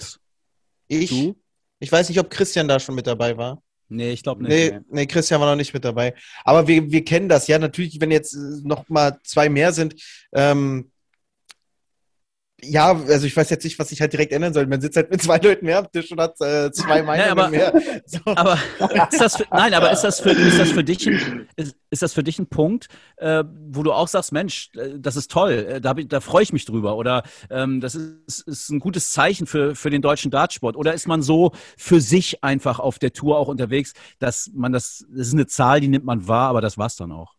ich. Du? Ich weiß nicht, ob Christian da schon mit dabei war. Nee, ich glaube nicht. Nee, nee, Christian war noch nicht mit dabei. Aber wir, wir kennen das. Ja, natürlich, wenn jetzt noch mal zwei mehr sind, ähm, ja, also ich weiß jetzt nicht, was ich halt direkt ändern soll. Man sitzt halt mit zwei Leuten mehr am Tisch und hat äh, zwei Meinungen naja, aber, mehr. So. Aber ist das für, nein, aber ist das für, ist das für dich ein, ist, ist das für dich ein Punkt, äh, wo du auch sagst, Mensch, das ist toll, da, da freue ich mich drüber oder ähm, das ist, ist ein gutes Zeichen für, für den deutschen Dartsport oder ist man so für sich einfach auf der Tour auch unterwegs, dass man das, das ist eine Zahl, die nimmt man wahr, aber das war's dann auch?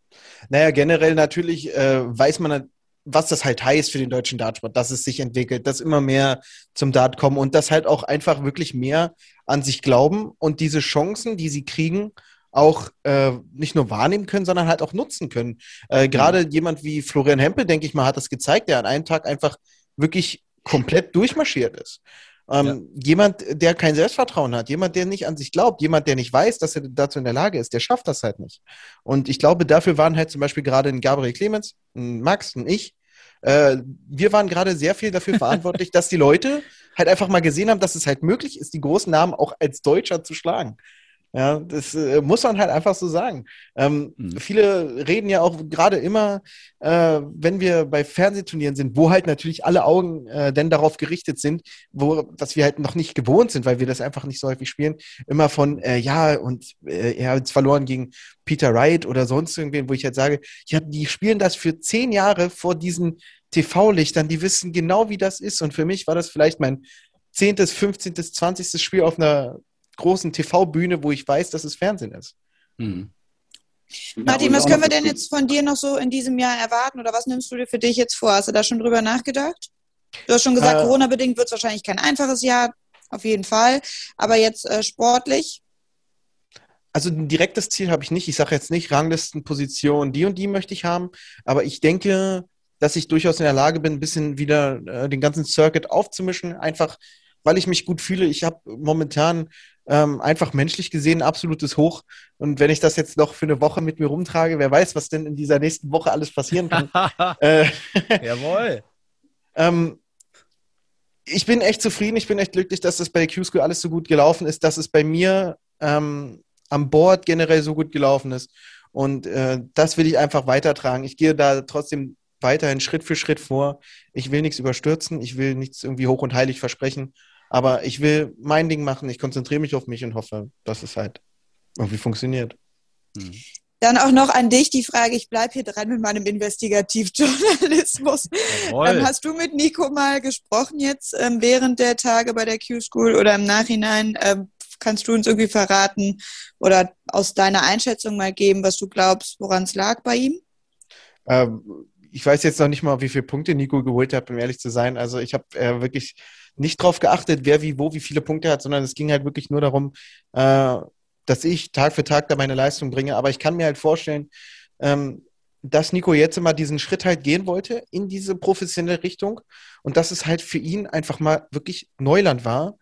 Naja, generell natürlich äh, weiß man was das halt heißt für den deutschen Dartsport, dass es sich entwickelt, dass immer mehr zum Dart kommen und dass halt auch einfach wirklich mehr an sich glauben und diese Chancen, die sie kriegen, auch äh, nicht nur wahrnehmen können, sondern halt auch nutzen können. Äh, Gerade mhm. jemand wie Florian Hempel, denke ich mal, hat das gezeigt, der an einem Tag einfach wirklich komplett durchmarschiert ist. Ähm, ja. Jemand, der kein Selbstvertrauen hat, jemand, der nicht an sich glaubt, jemand, der nicht weiß, dass er dazu in der Lage ist, der schafft das halt nicht. Und ich glaube, dafür waren halt zum Beispiel gerade ein Gabriel Clemens, ein Max, ein ich, äh, wir waren gerade sehr viel dafür verantwortlich, dass die Leute halt einfach mal gesehen haben, dass es halt möglich ist, die großen Namen auch als Deutscher zu schlagen. Ja, das äh, muss man halt einfach so sagen. Ähm, mhm. Viele reden ja auch gerade immer, äh, wenn wir bei Fernsehturnieren sind, wo halt natürlich alle Augen äh, denn darauf gerichtet sind, wo, was wir halt noch nicht gewohnt sind, weil wir das einfach nicht so häufig spielen, immer von, äh, ja, und äh, er hat verloren gegen Peter Wright oder sonst irgendwen, wo ich halt sage, ja, die spielen das für zehn Jahre vor diesen T V-Lichtern, die wissen genau, wie das ist. Und für mich war das vielleicht mein zehntes, fünfzehntes, zwanzigstes Spiel auf einer großen T V-Bühne, wo ich weiß, dass es Fernsehen ist. Hm. Martin, was können wir denn jetzt von dir noch so in diesem Jahr erwarten oder was nimmst du dir für dich jetzt vor? Hast du da schon drüber nachgedacht? Du hast schon gesagt, äh, Corona-bedingt wird es wahrscheinlich kein einfaches Jahr, auf jeden Fall, aber jetzt äh, sportlich? Also ein direktes Ziel habe ich nicht. Ich sage jetzt nicht Ranglistenposition, die und die möchte ich haben, aber ich denke, dass ich durchaus in der Lage bin, ein bisschen wieder äh, den ganzen Circuit aufzumischen, einfach weil ich mich gut fühle. Ich habe momentan Ähm, einfach menschlich gesehen, absolutes Hoch. Und wenn ich das jetzt noch für eine Woche mit mir rumtrage, wer weiß, was denn in dieser nächsten Woche alles passieren kann. äh, Jawohl. ähm, ich bin echt zufrieden, ich bin echt glücklich, dass das bei Q-School alles so gut gelaufen ist, dass es bei mir ähm, am Board generell so gut gelaufen ist. Und äh, das will ich einfach weitertragen. Ich gehe da trotzdem weiterhin Schritt für Schritt vor. Ich will nichts überstürzen, ich will nichts irgendwie hoch und heilig versprechen. Aber ich will mein Ding machen, ich konzentriere mich auf mich und hoffe, dass es halt irgendwie funktioniert. Mhm. Dann auch noch an dich die Frage, ich bleibe hier dran mit meinem Investigativjournalismus. Ähm, hast du mit Nico mal gesprochen jetzt ähm, während der Tage bei der Q-School oder im Nachhinein? Ähm, kannst du uns irgendwie verraten oder aus deiner Einschätzung mal geben, was du glaubst, woran es lag bei ihm? Ähm, ich weiß jetzt noch nicht mal, wie viele Punkte Nico geholt hat, um ehrlich zu sein. Also ich habe äh, wirklich nicht drauf geachtet, wer wie wo wie viele Punkte hat, sondern es ging halt wirklich nur darum, äh, dass ich Tag für Tag da meine Leistung bringe. Aber ich kann mir halt vorstellen, ähm, dass Nico jetzt immer diesen Schritt halt gehen wollte in diese professionelle Richtung und dass es halt für ihn einfach mal wirklich Neuland war,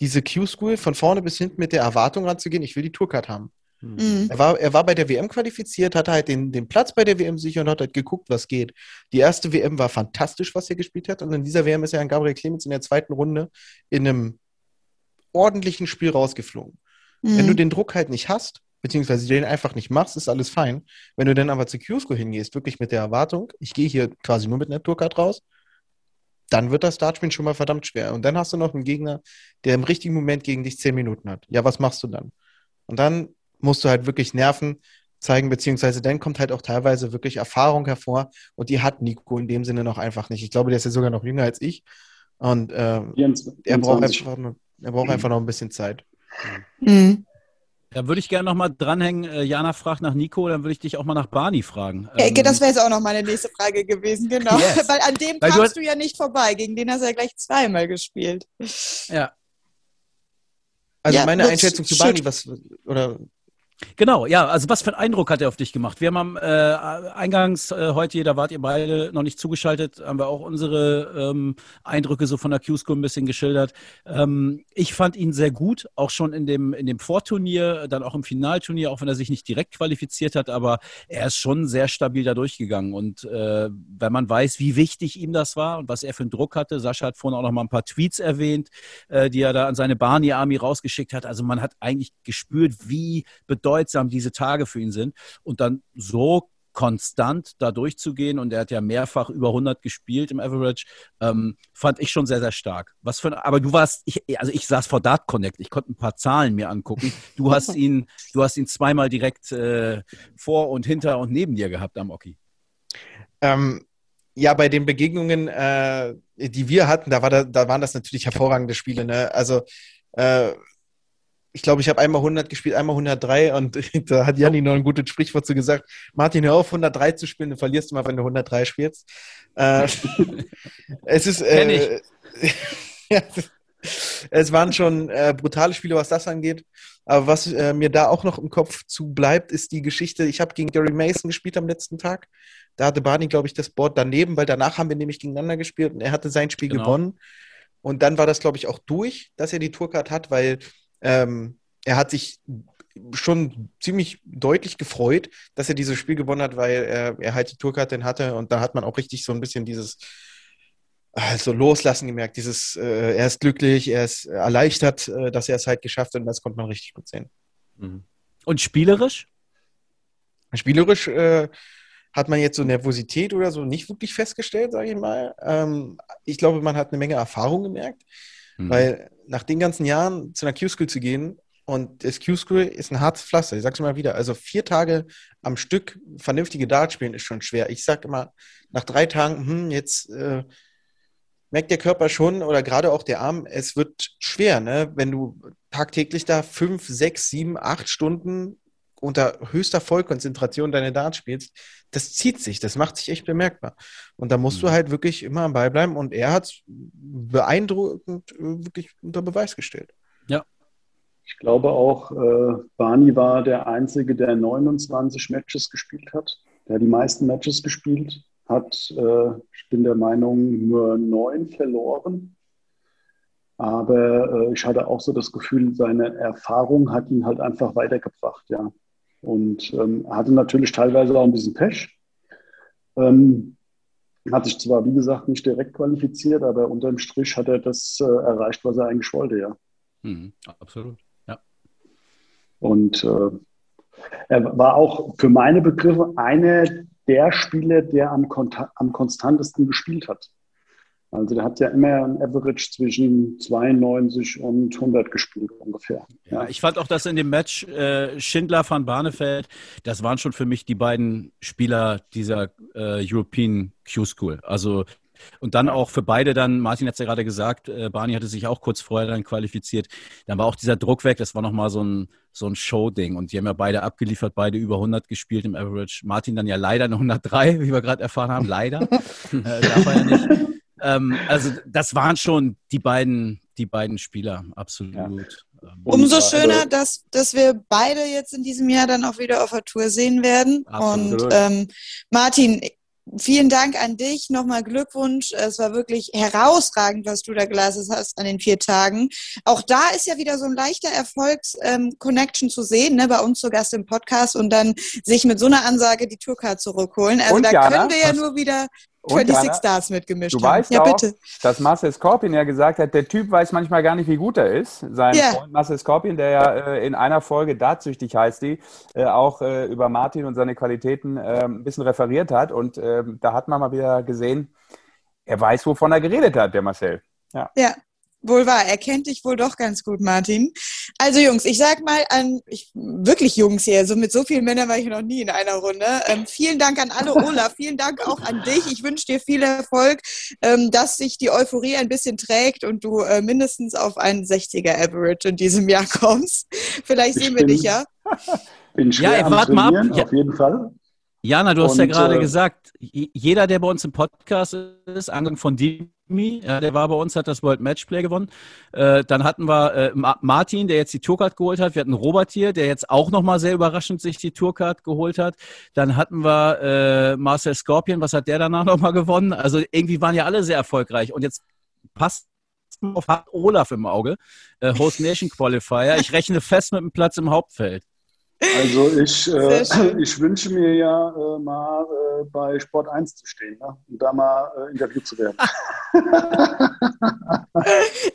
diese Q-School von vorne bis hinten mit der Erwartung ranzugehen, ich will die Tourcard haben. Mhm. Er war, er war bei der W M qualifiziert, hatte halt den, den Platz bei der W M sicher und hat halt geguckt, was geht. Die erste W M war fantastisch, was er gespielt hat, und in dieser W M ist er an Gabriel Clemens in der zweiten Runde in einem ordentlichen Spiel rausgeflogen. Mhm. Wenn du den Druck halt nicht hast, beziehungsweise den einfach nicht machst, ist alles fein. Wenn du dann aber zu Q-School hingehst, wirklich mit der Erwartung, ich gehe hier quasi nur mit einer Tourcard raus, dann wird das Dartspielen schon mal verdammt schwer. Und dann hast du noch einen Gegner, der im richtigen Moment gegen dich zehn Minuten hat. Ja, was machst du dann? Und dann musst du halt wirklich Nerven zeigen, beziehungsweise dann kommt halt auch teilweise wirklich Erfahrung hervor, und die hat Nico in dem Sinne noch einfach nicht. Ich glaube, der ist ja sogar noch jünger als ich, und äh, er braucht einfach, er braucht einfach noch ein bisschen Zeit. Mhm. Da würde ich gerne noch mal dranhängen. Jana fragt nach Nico, dann würde ich dich auch mal nach Barney fragen. Ja, okay, das wäre jetzt auch noch meine nächste Frage gewesen, genau. Yes. Weil an dem Weil kamst du, hast... du ja nicht vorbei. Gegen den hast du ja gleich zweimal gespielt. Ja. Also ja, meine Einschätzung zu Barney, was, oder... Genau, ja, also was für einen Eindruck hat er auf dich gemacht? Wir haben am äh, eingangs äh, heute, da wart ihr beide noch nicht zugeschaltet, haben wir auch unsere ähm, Eindrücke so von der Q-School ein bisschen geschildert. Ähm, ich fand ihn sehr gut, auch schon in dem, in dem Vorturnier, dann auch im Finalturnier, auch wenn er sich nicht direkt qualifiziert hat, aber er ist schon sehr stabil da durchgegangen, und äh, wenn man weiß, wie wichtig ihm das war und was er für einen Druck hatte, Sascha hat vorhin auch noch mal ein paar Tweets erwähnt, äh, die er da an seine Barney-Army rausgeschickt hat, also man hat eigentlich gespürt, wie bedeutsam diese Tage für ihn sind, und dann so konstant da durchzugehen, und er hat ja mehrfach über hundert gespielt im Average, ähm, fand ich schon sehr, sehr stark. Was für ein, aber du warst, ich, also ich saß vor Dart Connect, ich konnte ein paar Zahlen mir angucken. Du hast ihn, du hast ihn zweimal direkt äh, vor und hinter und neben dir gehabt am Oki. Ähm, ja, bei den Begegnungen, äh, die wir hatten, da, war da, da waren das natürlich hervorragende Spiele, ne? Also äh, ich glaube, ich habe einmal hundert gespielt, einmal hundertdrei, und da hat Janni noch ein gutes Sprichwort zu gesagt, Martin, hör auf, hundertdrei zu spielen, dann verlierst du mal, wenn du hundertdrei spielst. Äh, es ist, äh, es waren schon äh, brutale Spiele, was das angeht, aber was äh, mir da auch noch im Kopf zu bleibt, ist die Geschichte, ich habe gegen Gary Mason gespielt am letzten Tag, da hatte Barney, glaube ich, das Board daneben, weil danach haben wir nämlich gegeneinander gespielt und er hatte sein Spiel genau. gewonnen, und dann war das, glaube ich, auch durch, dass er die Tourcard hat, weil Ähm, er hat sich schon ziemlich deutlich gefreut, dass er dieses Spiel gewonnen hat, weil äh, er halt die Tourcard dann hatte, und da hat man auch richtig so ein bisschen dieses also Loslassen gemerkt, dieses äh, er ist glücklich, er ist erleichtert, äh, dass er es halt geschafft hat, und das konnte man richtig gut sehen. Mhm. Und spielerisch? Spielerisch äh, hat man jetzt so Nervosität oder so nicht wirklich festgestellt, sage ich mal. Ähm, ich glaube, man hat eine Menge Erfahrung gemerkt, mhm. weil nach den ganzen Jahren zu einer Q-School zu gehen, und das Q-School ist ein hartes Pflaster, ich sag's immer wieder, also vier Tage am Stück vernünftige Dart spielen ist schon schwer. Ich sag immer, nach drei Tagen, hm, jetzt äh, merkt der Körper schon, oder gerade auch der Arm, es wird schwer, ne? Wenn du tagtäglich da fünf, sechs, sieben, acht Stunden unter höchster Vollkonzentration deine Dart spielst, das zieht sich, das macht sich echt bemerkbar. Und da musst mhm. du halt wirklich immer am Ball bleiben, und er hat es beeindruckend wirklich unter Beweis gestellt. Ja. Ich glaube auch, äh, Barney war der Einzige, der neunundzwanzig Matches gespielt hat, der die meisten Matches gespielt hat. Äh, ich bin der Meinung, nur neun verloren. Aber äh, ich hatte auch so das Gefühl, seine Erfahrung hat ihn halt einfach weitergebracht, ja. Und ähm, hatte natürlich teilweise auch ein bisschen Pech. Ähm, hat sich zwar, wie gesagt, nicht direkt qualifiziert, aber unterm Strich hat er das äh, erreicht, was er eigentlich wollte, ja. Mhm, absolut, ja. Und äh, er war auch für meine Begriffe einer der Spieler, der am, konta- am konstantesten gespielt hat. Also der hat ja immer ein Average zwischen zweiundneunzig und hundert gespielt ungefähr. Ja, ich fand auch, dass in dem Match äh, Schindler van Barneveld, das waren schon für mich die beiden Spieler dieser äh, European Q-School. Also und dann auch für beide dann, Martin hat es ja gerade gesagt, äh, Barney hatte sich auch kurz vorher dann qualifiziert, dann war auch dieser Druck weg, das war nochmal so ein, so ein Show-Ding, und die haben ja beide abgeliefert, beide über hundert gespielt im Average. Martin dann ja leider eine hundertdrei, wie wir gerade erfahren haben, leider, äh, darf er ja nicht. Also das waren schon die beiden, die beiden Spieler, absolut. Ja. Umso schöner, dass, dass wir beide jetzt in diesem Jahr dann auch wieder auf der Tour sehen werden. Absolut. Und ähm, Martin, vielen Dank an dich. Nochmal Glückwunsch. Es war wirklich herausragend, was du da geleistet hast an den vier Tagen. Auch da ist ja wieder so ein leichter Erfolgs-Connection zu sehen, ne? Bei uns zu Gast im Podcast und dann sich mit so einer Ansage die Tourcard zurückholen. Also und da Jana, können wir ja nur wieder sechsundzwanzig Jana, Stars mitgemischt du haben. Weißt ja, auch, bitte. Dass Marcel Skorpion ja gesagt hat, der Typ weiß manchmal gar nicht, wie gut er ist. Sein yeah. Freund Marcel Skorpion, der ja äh, in einer Folge Dartsüchtig heißt die, äh, auch äh, über Martin und seine Qualitäten äh, ein bisschen referiert hat. Und äh, da hat man mal wieder gesehen, er weiß, wovon er geredet hat, der Marcel. Ja. ja. Wohl wahr, er kennt dich wohl doch ganz gut, Martin. Also Jungs, ich sag mal an, ich, wirklich Jungs hier, so mit so vielen Männern war ich noch nie in einer Runde. Ähm, vielen Dank an alle, Olaf, vielen Dank auch an dich. Ich wünsche dir viel Erfolg, ähm, dass sich die Euphorie ein bisschen trägt und du äh, mindestens auf einen sechziger Average in diesem Jahr kommst. Vielleicht ich sehen wir bin, dich ja. Bin schwer ja, am warte mal ab. Auf jeden Fall. Jana, du und, hast ja gerade äh, gesagt, jeder, der bei uns im Podcast ist, angefangen von dir, ja, der war bei uns, hat das World Matchplay gewonnen. Äh, dann hatten wir äh, Ma- Martin, der jetzt die Tourcard geholt hat. Wir hatten Robert hier, der jetzt auch nochmal sehr überraschend sich die Tourcard geholt hat. Dann hatten wir äh, Marcel Skorpion. Was hat der danach nochmal gewonnen? Also irgendwie waren ja alle sehr erfolgreich. Und jetzt passt auf hat Olaf im Auge. Äh, Host Nation Qualifier. Ich rechne fest mit einem Platz im Hauptfeld. Also ich, äh, ich wünsche mir ja äh, mal äh, bei Sport eins zu stehen, ne? Und da mal äh, interviewt zu werden.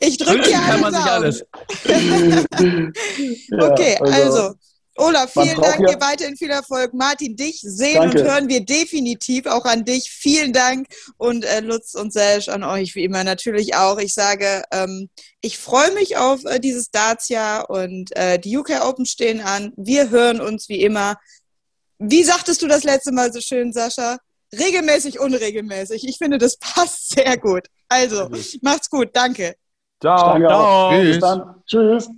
Ich drücke dir alles. Okay, ja, also, also Olaf, vielen Dank, ja. Dir weiterhin viel Erfolg. Martin, dich sehen Danke. Und hören wir definitiv, auch an dich. Vielen Dank und äh, Lutz und Serge, an euch wie immer natürlich auch. Ich sage, ähm, ich freue mich auf äh, dieses Darts-Jahr und äh, die U K Open stehen an. Wir hören uns wie immer. Wie sagtest du das letzte Mal so schön, Sascha? Regelmäßig, unregelmäßig. Ich finde, das passt sehr gut. Also, mhm. Macht's gut. Danke. Ciao. Danke Ciao. Tschüss. Bis dann. Tschüss.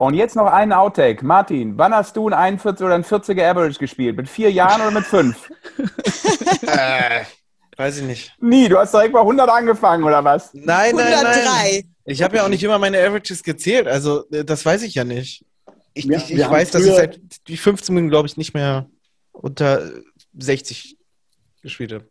Und jetzt noch einen Outtake. Martin, wann hast du ein einundvierziger oder ein vierziger Average gespielt? Mit vier Jahren oder mit fünf? äh, weiß ich nicht. Nie, du hast doch irgendwann hundert angefangen, oder was? Nein, nein, hundertdrei. Nein. Ich habe ja auch nicht immer meine Averages gezählt, also das weiß ich ja nicht. Ich, ja, ich, ich weiß, dass ich seit fünfzehn Minuten, glaube ich, nicht mehr unter sechzig gespielt habe.